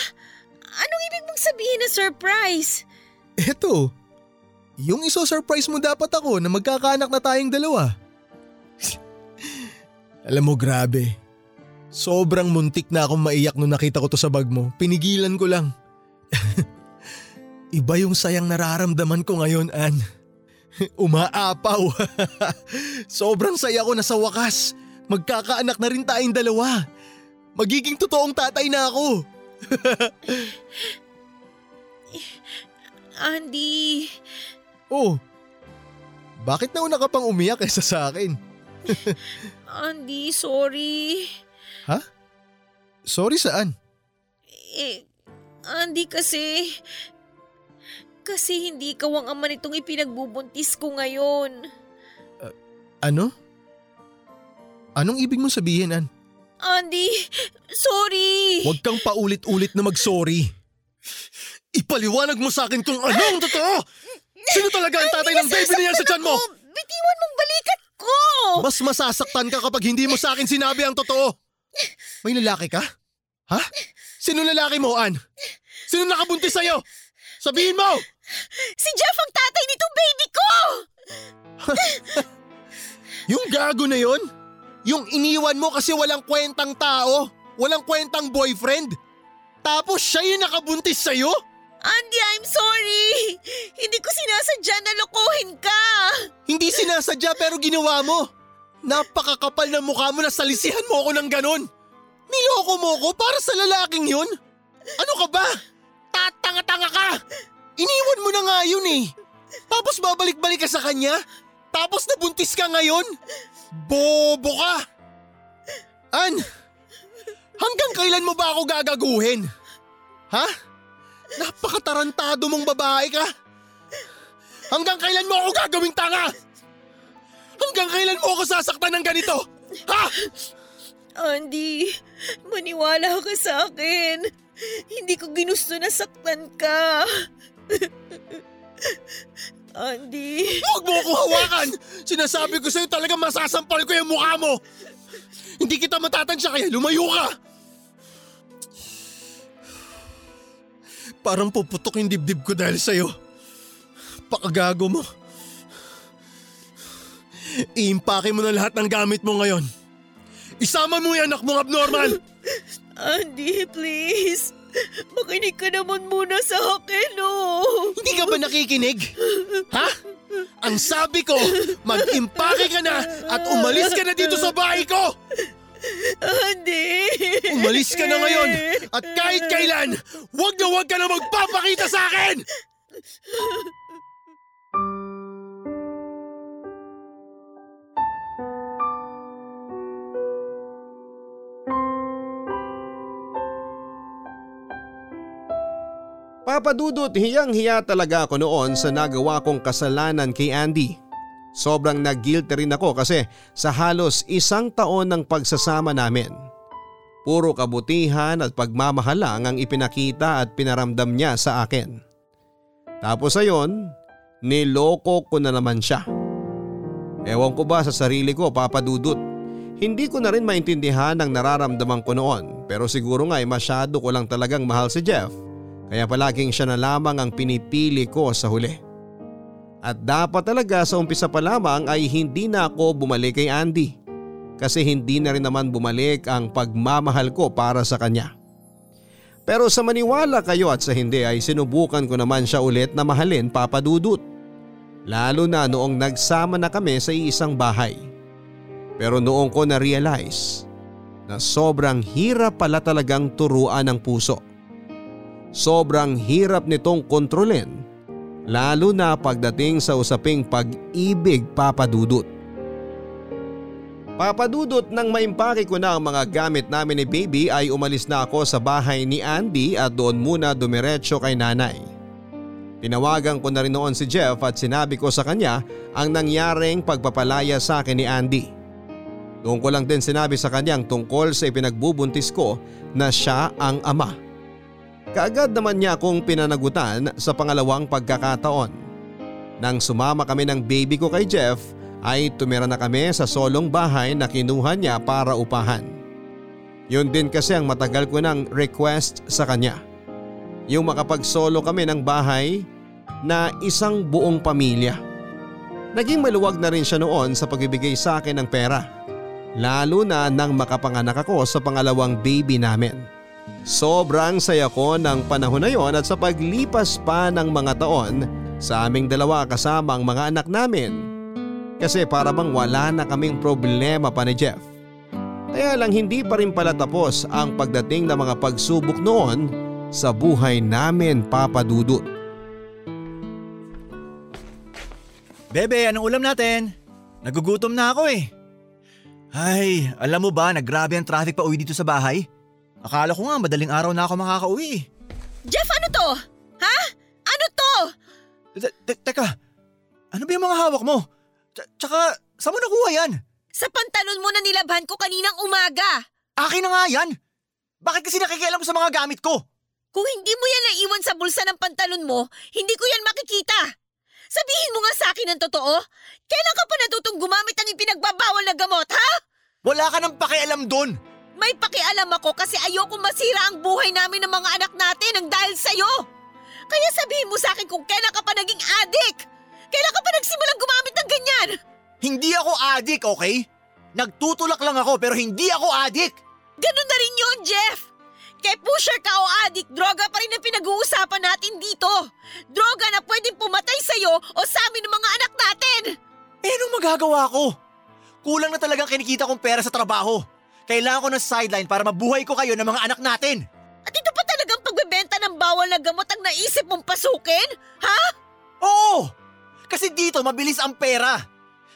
Anong ibig mong sabihin na surprise? Eto, yung iso-surprise mo dapat ako na magkakaanak na tayong dalawa. Alam mo grabe, sobrang muntik na akong maiyak nung nakita ko to sa bag mo. Pinigilan ko lang. Iba yung sayang nararamdaman ko ngayon, Anne. Umaapaw. Sobrang saya ko na sa wakas. Magkakaanak na rin tayong dalawa. Magiging totoong tatay na ako. Andy. Oh, bakit nauna ka pang umiyak kaysa sa akin? Andy, sorry. Ha? Sorry saan? Eh, Andy kasi… Kasi hindi ikaw ang ama nitong ipinagbubuntis ko ngayon. Uh, ano? Anong ibig mong sabihin, Ann? Andy, sorry! Huwag kang paulit-ulit na mag-sorry. Ipaliwanag mo sa akin kung anong totoo! Sino talaga ang tatay ng baby niya sa tiyan mo? Bitiwan mong balikat ko! Mas masasaktan ka kapag hindi mo sa akin sinabi ang totoo. May lalaki ka? Ha? Sino lalaki mo, Anne? Sino nakabuntis sa'yo? Sabihin mo! Si Jeff ang tatay nito, baby ko! Yung gago na yun? Yung iniwan mo kasi walang kwentang tao? Walang kwentang boyfriend? Tapos siya yung nakabuntis sa'yo? Andy, I'm sorry. Hindi ko sinasadya na lokohin ka. Hindi sinasadya pero ginawa mo. Napakakapal ng mukha mo na salisihan mo ako ng ganun. Niloko mo ko para sa lalaking yun. Ano ka ba? Tatanga-tanga ka. Iniwan mo na nga yun eh. Tapos babalik-balik ka sa kanya? Tapos nabuntis ka ngayon? Bobo ka! Anne, hanggang kailan mo ba ako gagaguhin? Ha? Napakatarantado mong babae ka. Hanggang kailan mo ako gagawing tanga? Hanggang kailan mo ako sasaktan ng ganito? Ha? Andy, maniwala ka sa akin. Hindi ko ginusto na saktan ka. Andy. Huwag mo ako hawakan! Sinasabi ko sa'yo talaga masasampal ko yung mukha mo. Hindi kita matatansya kaya lumayo ka. Parang puputok yung dibdib ko dahil sa'yo. Pakagago mo. Iimpake mo na lahat ng gamit mo ngayon. Isama mo yung anak mong abnormal! Andy, please. Makinig ka naman muna sa akin, oh. Hindi ka ba nakikinig? Ha? Ang sabi ko, mag-impake ka na at umalis ka na dito sa bahay ko! Andy! Umalis ka na ngayon at kahit kailan, huwag na huwag ka na magpapakita sa akin! Papa Dudut, hiyang-hiya talaga ako noon sa nagawa kong kasalanan kay Andy. Sobrang nag-guilty rin ako kasi sa halos isang taon ng pagsasama namin. Puro kabutihan at pagmamahal lang ang ipinakita at pinaramdam niya sa akin. Tapos ayon, niloko ko na naman siya. Ewan ko ba sa sarili ko, Papa Dudut. Hindi ko na rin maintindihan ang nararamdaman ko noon pero siguro nga ay masyado ko lang talagang mahal si Jeff. Kaya palaging siya na lamang ang pinipili ko sa huli. At dapat talaga sa umpisa pa lamang ay hindi na ako bumalik kay Andy kasi hindi na rin naman bumalik ang pagmamahal ko para sa kanya. Pero sa maniwala kayo at sa hindi ay sinubukan ko naman siya ulit na mahalin, Papa Dudut. Lalo na noong nagsama na kami sa isang bahay. Pero noong ko na-realize na sobrang hirap pala talagang turuan ang puso. Sobrang hirap nitong kontrolin. Lalo na pagdating sa usaping pag-ibig, Papa Dudut. Papa Dudut, nang maimpake ko na ang mga gamit namin ni Baby ay umalis na ako sa bahay ni Andy at doon muna dumiretso kay Nanay. Tinawagan ko na rin noon si Jeff at sinabi ko sa kanya ang nangyaring pagpapalaya sa akin ni Andy. Doon ko lang din sinabi sa kanyang tungkol sa ipinagbubuntis ko na siya ang ama. Kaagad naman niya akong pinanagutan sa pangalawang pagkakataon. Nang sumama kami ng baby ko kay Jeff ay tumira na kami sa solong bahay na kinuha niya para upahan. Yun din kasi ang matagal ko nang request sa kanya. Yung makapagsolo kami ng bahay na isang buong pamilya. Naging maluwag na rin siya noon sa pagbibigay sa akin ng pera. Lalo na nang makapanganak ako sa pangalawang baby namin. Sobrang saya ko ng panahon na yon at sa paglipas pa ng mga taon sa aming dalawa kasama ang mga anak namin. Kasi para bang wala na kaming problema pa ni Jeff. Kaya lang hindi pa rin pala tapos ang pagdating ng mga pagsubok noon sa buhay namin, Papa Dudut. Bebe, anong ulam natin? Nagugutom na ako eh. Ay, alam mo ba naggrabe ang traffic pa uwi dito sa bahay? Akala ko nga madaling araw na ako makakauwi. Jeff, ano to? Ha? Ano to? Teka, ano ba yung mga hawak mo? Tsaka, saan mo nakuha yan? Sa pantalon mo na nilabhan ko kaninang umaga. Akin na nga yan? Bakit kasi nakikialam ko sa mga gamit ko? Kung hindi mo yan naiwan sa bulsa ng pantalon mo, hindi ko yan makikita. Sabihin mo nga sa akin ang totoo. Kailan ka pa natutong gumamit ng ipinagbabawal na gamot, ha? Wala ka nang pakialam doon. May pakialam ako kasi ayokong masira ang buhay namin ng mga anak natin ang dahil sa'yo. Kaya sabihin mo sa akin kung kailan ka pa naging addict. Kailan ka pa nagsimulang gumamit ng ganyan? Hindi ako addict, okay? Nagtutulak lang ako pero hindi ako addict. Ganun na rin yun, Jeff. Kay pusher ka o adik, droga pa rin ang pinag-uusapan natin dito. Droga na pwedeng pumatay sa'yo o sa amin ng mga anak natin. Eh, anong magagawa ko? Kulang na talagang kinikita kong pera sa trabaho. Kailangan ko ng sideline para mabuhay ko kayo ng mga anak natin. At ito pa talagang pagbebenta ng bawal na gamot ang naisip mong pasukin? Ha? Oo! Kasi dito mabilis ang pera.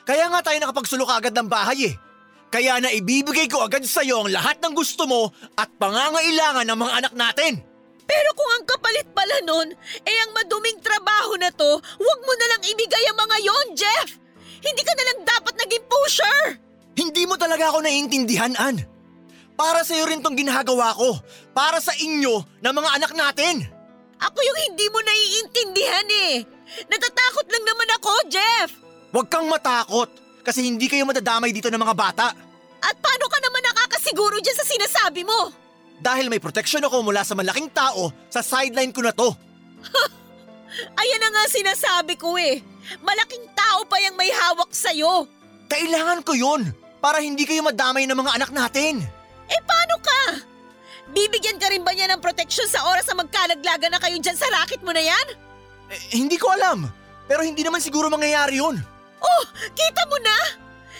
Kaya nga tayo nakapagsulok agad ng bahay eh. Kaya na ibibigay ko agad sa'yo ang lahat ng gusto mo at pangangailangan ng mga anak natin. Pero kung ang kapalit pala nun, eh ang maduming trabaho na to, huwag mo na lang ibigay ang mga yon, Jeff! Hindi ka na lang dapat naging pusher! Hindi mo talaga ako naiintindihan, Anne. Para sa'yo rin tong ginagawa ko. Para sa inyo na mga anak natin. Ako yung hindi mo naiintindihan eh. Natatakot lang naman ako, Jeff! Huwag kang matakot. Kasi hindi kayo madadamay dito ng mga bata. At paano ka naman nakakasiguro dyan sa sinasabi mo? Dahil may protection ako mula sa malaking tao, sa sideline ko na to. Ayan na nga sinasabi ko eh. Malaking tao pa yung may hawak sa'yo. Kailangan ko yun para hindi kayo madamay ng mga anak natin. Eh paano ka? Bibigyan ka rin ba niya ng protection sa oras na magkalaglaga na kayo dyan sa racket mo na yan? Eh, hindi ko alam. Pero hindi naman siguro mangyayari yun. Oh, kita mo na?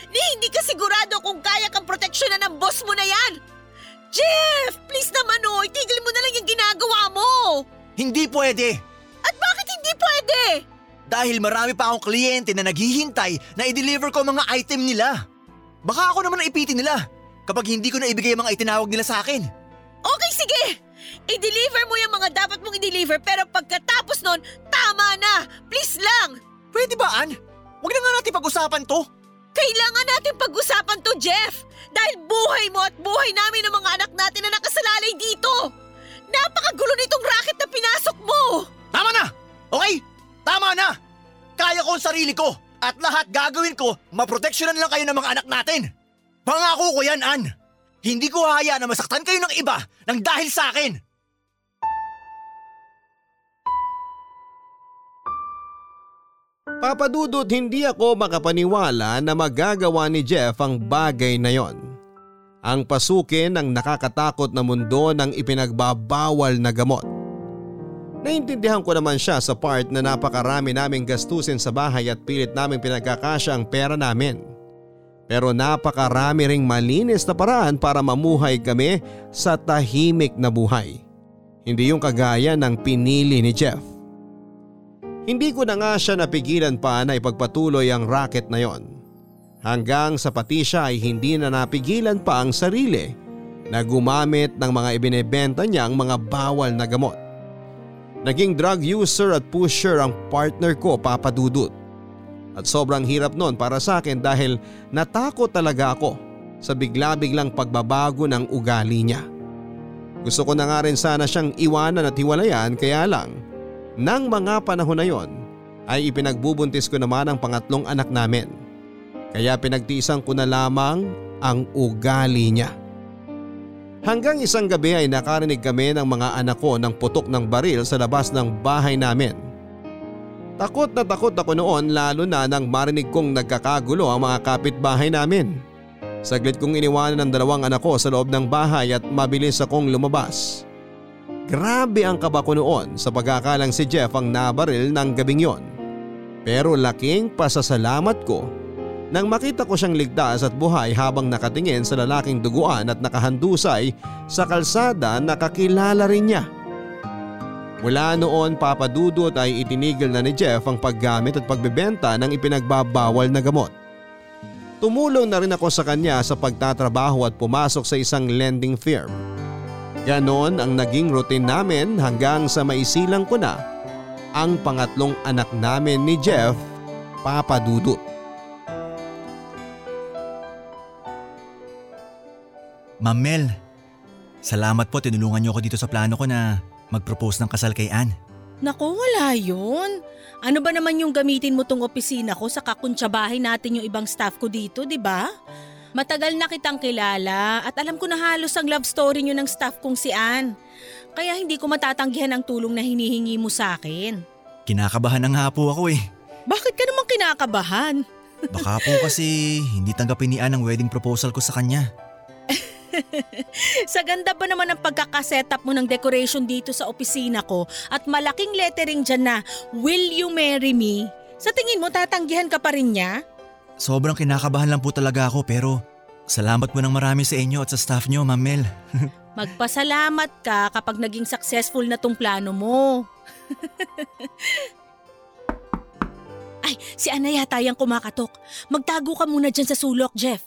Ni, hindi ka sigurado kung kaya kang proteksyonan ng boss mo na yan. Jeff, please naman o, itigil mo na lang yung ginagawa mo. Hindi pwede. At bakit hindi pwede? Dahil marami pa akong kliyente na naghihintay na i-deliver ko mga item nila. Baka ako naman naipitin nila kapag hindi ko na ibigay ang mga itinawag nila sa akin. Okay, sige. I-deliver mo yung mga dapat mong i-deliver pero pagkatapos nun, tama na. Please lang. Pwede ba, Anne? Huwag na nga natin pag-usapan to. Kailangan natin pag-usapan to, Jeff. Dahil buhay mo at buhay namin ng mga anak natin na nakasalalay dito. Napakagulo nitong racket na pinasok mo. Tama na! Okay? Tama na! Kaya ko ang sarili ko. At lahat gagawin ko, maproteksyonan lang kayo ng mga anak natin. Pangako ko yan, Anne. Hindi ko hahayaan na masaktan kayo ng iba nang dahil sa akin. Papa Dudut, hindi ako makapaniwala na magagawa ni Jeff ang bagay na yon. Ang pasukin ng nakakatakot na mundo ng ipinagbabawal na gamot. Naintindihan ko naman siya sa part na napakarami naming gastusin sa bahay at pilit naming pinagkakasya ang pera namin. Pero napakarami ring malinis na paraan para mamuhay kami sa tahimik na buhay. Hindi yung kagaya ng pinili ni Jeff. Hindi ko na nga siya napigilan pa na ipagpatuloy ang racket na yon. Hanggang sa pati siya ay hindi na napigilan pa ang sarili na gumamit ng mga ibinebenta niyang mga bawal na gamot. Naging drug user at pusher ang partner ko, Papa Dudut. At sobrang hirap noon para sa akin dahil natakot talaga ako sa bigla-biglang pagbabago ng ugali niya. Gusto ko na nga rin sana siyang iwanan at hiwalayan kaya lang. Nang mga panahon na yon ay ipinagbubuntis ko naman ang pangatlong anak namin. Kaya pinagtiisan ko na lamang ang ugali niya. Hanggang isang gabi ay nakarinig kami ng mga anak ko ng putok ng baril sa labas ng bahay namin. Takot na takot ako noon lalo na nang marinig kong nagkakagulo ang mga kapitbahay namin. Saglit kong iniwanan ang dalawang anak ko sa loob ng bahay at mabilis akong lumabas. Grabe ang kaba ko noon sa pagkakalang si Jeff ang nabaril ng gabing yon. Pero laking pasasalamat ko nang makita ko siyang ligtas at buhay habang nakatingin sa lalaking duguan at nakahandusay sa kalsada na kakilala rin niya. Mula noon, Papa Dudut, ay itinigil na ni Jeff ang paggamit at pagbebenta ng ipinagbabawal na gamot. Tumulong na rin ako sa kanya sa pagtatrabaho at pumasok sa isang lending firm. Ganon ang naging routine namin hanggang sa maisilang ko na ang pangatlong anak namin ni Jeff, Papa Dudut. Ma'am Mel, salamat po tinulungan niyo ako dito sa plano ko na mag-propose ng kasal kay Anne. Naku, wala yun. Ano ba naman yung gamitin mo tong opisina ko sa kakuntsabahin natin yung ibang staff ko dito, di ba? Matagal na kitang kilala at alam ko na halos ang love story nyo ng staff kong si Anne. Kaya hindi ko matatanggihan ang tulong na hinihingi mo sa akin. Kinakabahan na nga po ako eh. Bakit ka naman kinakabahan? Baka po kasi hindi tanggapin ni Anne ang wedding proposal ko sa kanya. Sa ganda ba naman ang pagkakasetup mo ng decoration dito sa opisina ko at malaking lettering dyan na Will you marry me? Sa tingin mo tatanggihan ka pa rin niya? Sobrang kinakabahan lang po talaga ako pero salamat po ng marami sa inyo at sa staff nyo, Ma'am Mel. Magpasalamat ka kapag naging successful na tong plano mo. Ay, si Ana yata yung kumakatok. Magtago ka muna dyan sa sulok, Jeff.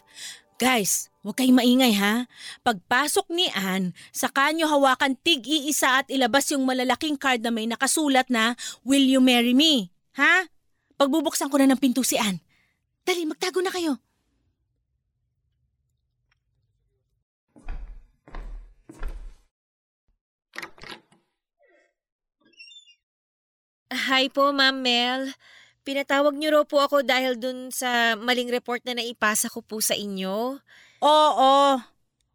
Guys, huwag kayong maingay ha. Pagpasok ni Anne, saka nyo hawakan tig-iisa at ilabas yung malalaking card na may nakasulat na Will you marry me? Ha? Pagbubuksan ko na ng pinto si Anne. Dali, magtago na kayo. Hi po, Ma'am Mel. Pinatawag niyo raw po ako dahil dun sa maling report na naipasa ko po sa inyo. Oo.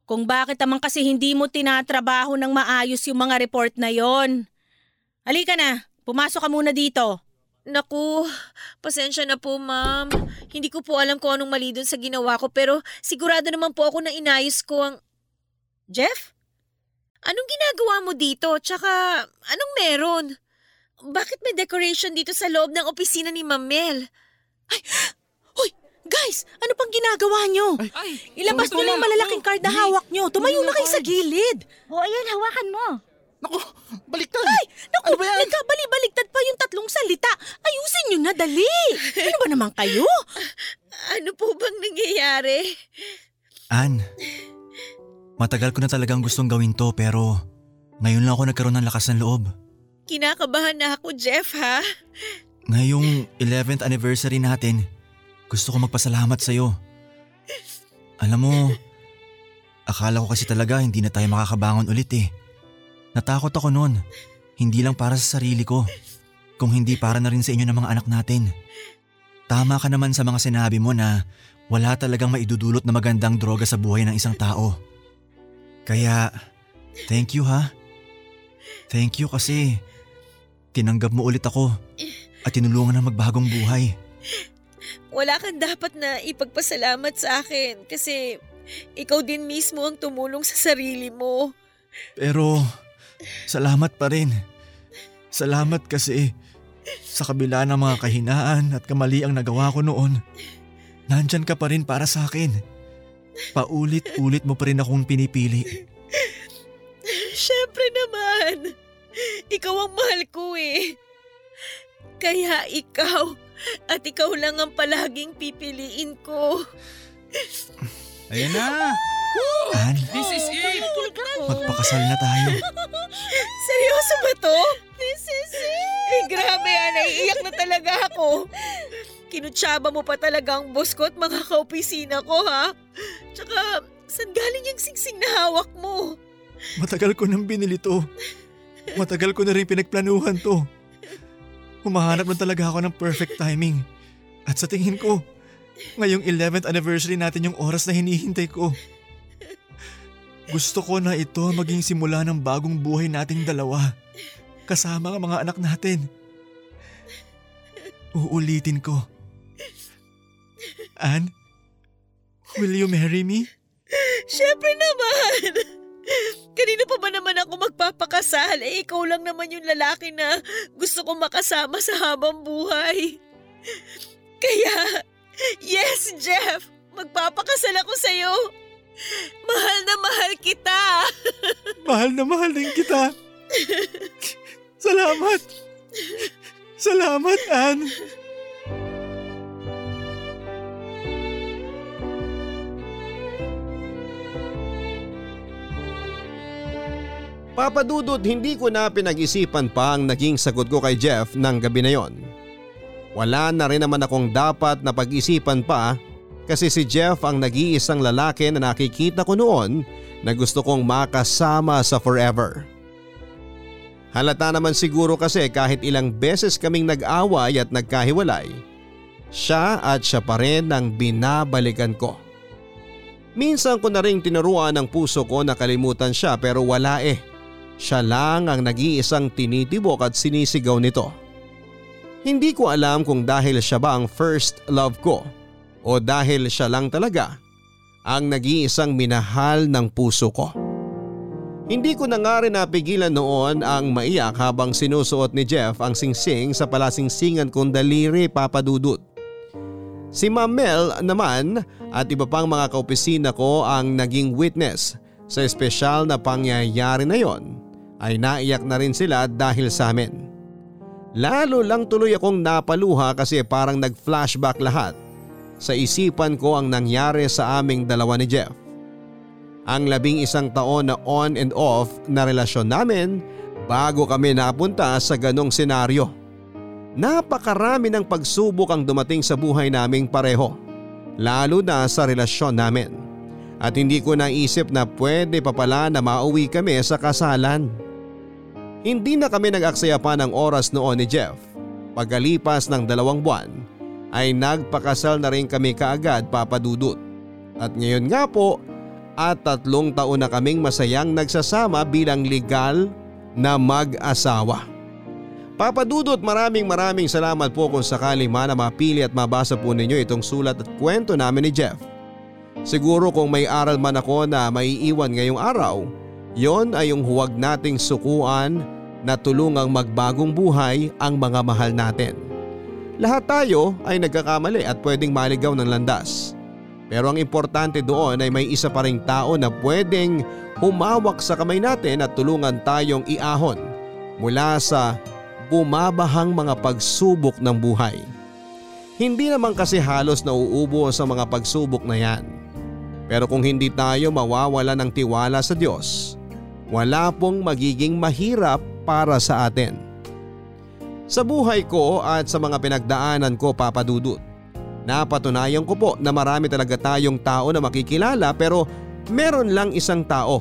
Kung bakit naman kasi hindi mo tinatrabaho ng maayos yung mga report na yon. Halika na, pumasok ka muna dito. Naku, pasensya na po ma'am. Hindi ko po alam kung anong mali dun sa ginawa ko pero sigurado naman po ako na inayos ko ang... Jeff? Anong ginagawa mo dito? Tsaka anong meron? Bakit may decoration dito sa loob ng opisina ni Ma'am Mel? Ay! Hoy! Guys! Ano pang ginagawa nyo? Ay, ay, Ilabas nyo lang yung malalaking card na ay, hawak nyo. Tumayo na kayo sa gilid. O ayun, hawakan mo. Naku, baliktad! Ay, naku, ano ba yan? Nagkabali-baliktad pa yung tatlong salita. Ayusin nyo na, dali! Ano ba naman kayo? Ano po bang nangyayari? Anne, matagal ko na talagang gustong gawin to pero ngayon lang ako nagkaroon ng lakas ng loob. Kinakabahan na ako, Jeff, ha? Ngayong eleventh anniversary natin, gusto ko magpasalamat sa'yo. Alam mo, akala ko kasi talaga hindi na tayo makakabangon ulit eh. Natakot ako noon, hindi lang para sa sarili ko, kung hindi para na rin sa inyo ng mga anak natin. Tama ka naman sa mga sinabi mo na wala talagang maidudulot na magandang droga sa buhay ng isang tao. Kaya, thank you ha. Thank you kasi tinanggap mo ulit ako at tinulungan ng magbagong buhay. Wala kang dapat na ipagpasalamat sa akin kasi ikaw din mismo ang tumulong sa sarili mo. Pero... salamat pa rin. Salamat kasi sa kabila ng mga kahinaan at kamaliang nagawa ko noon, nandyan ka pa rin para sa akin. Paulit-ulit mo pa rin akong pinipili. Siyempre naman. Ikaw ang mahal ko eh. Kaya ikaw at ikaw lang ang palaging pipiliin ko. Ayan na! Anne, this is it! Magpakasal na tayo. Seryoso ba to? This is it! Ay, grabe, Anne. Iiyak na talaga ako. Kinutsaba mo pa talaga ang boss ko at mga kaopisina ko, ha? Tsaka, saan galing yung singsing na hawak mo? Matagal ko nang binili to. Matagal ko na rin pinagplanuhan to. Humahanap na talaga ako ng perfect timing. At sa tingin ko, ngayong eleventh anniversary natin yung oras na hinihintay ko. Gusto ko na ito maging simula ng bagong buhay nating dalawa. Kasama ang mga anak natin. Uulitin ko. Anne, will you marry me? Siyempre naman! Kanina pa ba naman ako magpapakasal? Eh, ikaw lang naman yung lalaki na gusto kong makasama sa habang buhay. Kaya, yes Jeff! Magpapakasal ako sa'yo! Mahal na mahal kita. Mahal na mahal din kita. Salamat. Salamat, Anne. Papa Dudut, hindi ko na pinag-isipan pa ang naging sagot ko kay Jeff ng gabi na yon. Wala na rin naman akong dapat na pag-isipan pa. Kasi si Jeff ang nag-iisang lalaki na nakikita ko noon na gusto kong makasama sa forever. Halata naman siguro kasi kahit ilang beses kaming nag-away at nagkahiwalay, siya at siya pa rin ang binabalikan ko. Minsan ko na rin tinuruan ang puso ko na kalimutan siya pero wala eh. Siya lang ang nag-iisang tinitibok at sinisigaw nito. Hindi ko alam kung dahil siya ba ang first love ko o dahil siya lang talaga ang nag-iisang minahal ng puso ko. Hindi ko na nga rin napigilan noon ang maiyak habang sinusuot ni Jeff ang singsing sa palasingsingan kong daliri, Papa Dudut. Si Ma'am Mel naman at iba pang mga kaopisina ko ang naging witness sa espesyal na pangyayari na yon ay naiyak na rin sila dahil sa amin. Lalo lang tuloy akong napaluha kasi parang nag-flashback lahat sa isipan ko ang nangyari sa aming dalawa ni Jeff. Ang labing isang taon na on and off na relasyon namin bago kami napunta sa ganong senaryo. Napakarami ng pagsubok ang dumating sa buhay naming pareho, lalo na sa relasyon namin. At hindi ko naisip na pwede pa pala na mauwi kami sa kasalan. Hindi na kami nag-aksaya pa ng oras noon ni Jeff. Pagkalipas ng dalawang buwan ay nagpakasal na rin kami kaagad, Papa Dudut. At ngayon nga po, at tatlong taon na kaming masayang nagsasama bilang legal na mag-asawa. Papa Dudut, maraming maraming salamat po kung sakali man na mapili at mabasa po ninyo itong sulat at kwento namin ni Jeff. Siguro kung may aral man ako na maiiwan ngayong araw, yon ay yung huwag nating sukuan na tulungang magbagong buhay ang mga mahal natin. Lahat tayo ay nagkakamali at pwedeng maligaw ng landas. Pero ang importante doon ay may isa pa ring tao na pwedeng humawak sa kamay natin at tulungan tayong iahon mula sa bumabahang mga pagsubok ng buhay. Hindi naman kasi halos nauubo sa mga pagsubok na yan. Pero kung hindi tayo mawawala ng tiwala sa Diyos, wala pong magiging mahirap para sa atin. Sa buhay ko at sa mga pinagdaanan ko, Papa Dudut, napatunayan ko po na marami talaga tayong tao na makikilala pero meron lang isang tao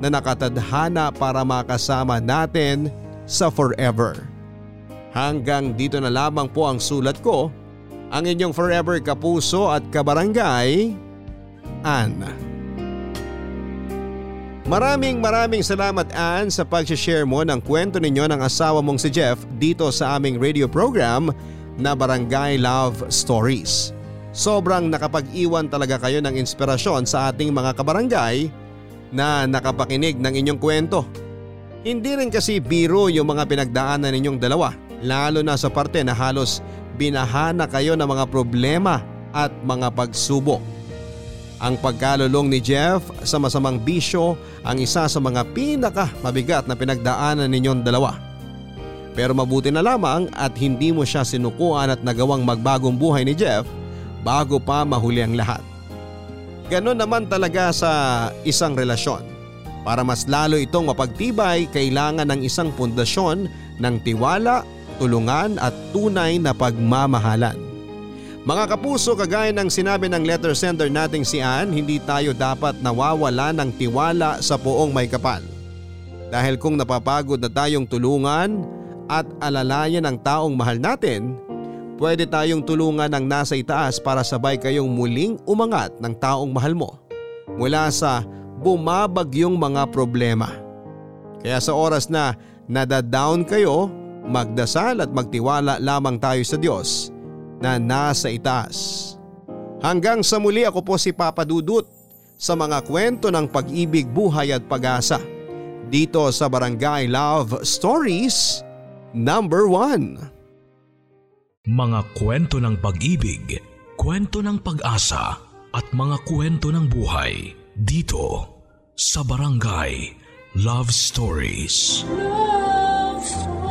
na nakatadhana para makasama natin sa forever. Hanggang dito na lamang po ang sulat ko. Ang inyong forever kapuso at kabarangay, Anne. Maraming maraming salamat, Anne, sa pag-share mo ng kwento ninyo ng asawa mong si Jeff dito sa aming radio program na Barangay Love Stories. Sobrang nakapag-iwan talaga kayo ng inspirasyon sa ating mga kabarangay na nakapakinig ng inyong kwento. Hindi rin kasi biro yung mga pinagdaanan ninyong dalawa, lalo na sa parte na halos binahana kayo ng mga problema at mga pagsubok. Ang pagkalulong ni Jeff sa masamang bisyo ang isa sa mga pinaka mabigat na pinagdaanan ninyong dalawa. Pero mabuti na lamang at hindi mo siya sinukuan at nagawang magbagong buhay ni Jeff bago pa mahuli ang lahat. Ganon naman talaga sa isang relasyon. Para mas lalo itong mapagtibay, kailangan ng isang pundasyon ng tiwala, tulungan at tunay na pagmamahalan. Mga kapuso, kagaya ng sinabi ng letter sender nating si Anne, hindi tayo dapat nawawala ng tiwala sa poong may kapal. Dahil kung napapagod na tayong tulungan at alalayan ng taong mahal natin, pwede tayong tulungan ng nasa itaas para sabay kayong muling umangat ng taong mahal mo mula sa bumabagyong mga problema. Kaya sa oras na nadadown kayo, magdasal at magtiwala lamang tayo sa Diyos na nasa itaas. Hanggang sa muli, ako po si Papa Dudut sa mga kwento ng pag-ibig, buhay at pag-asa dito sa Barangay Love Stories Number one. Mga kwento ng pag-ibig, kwento ng pag-asa at mga kwento ng buhay dito sa Barangay Love Stories. Love Stories.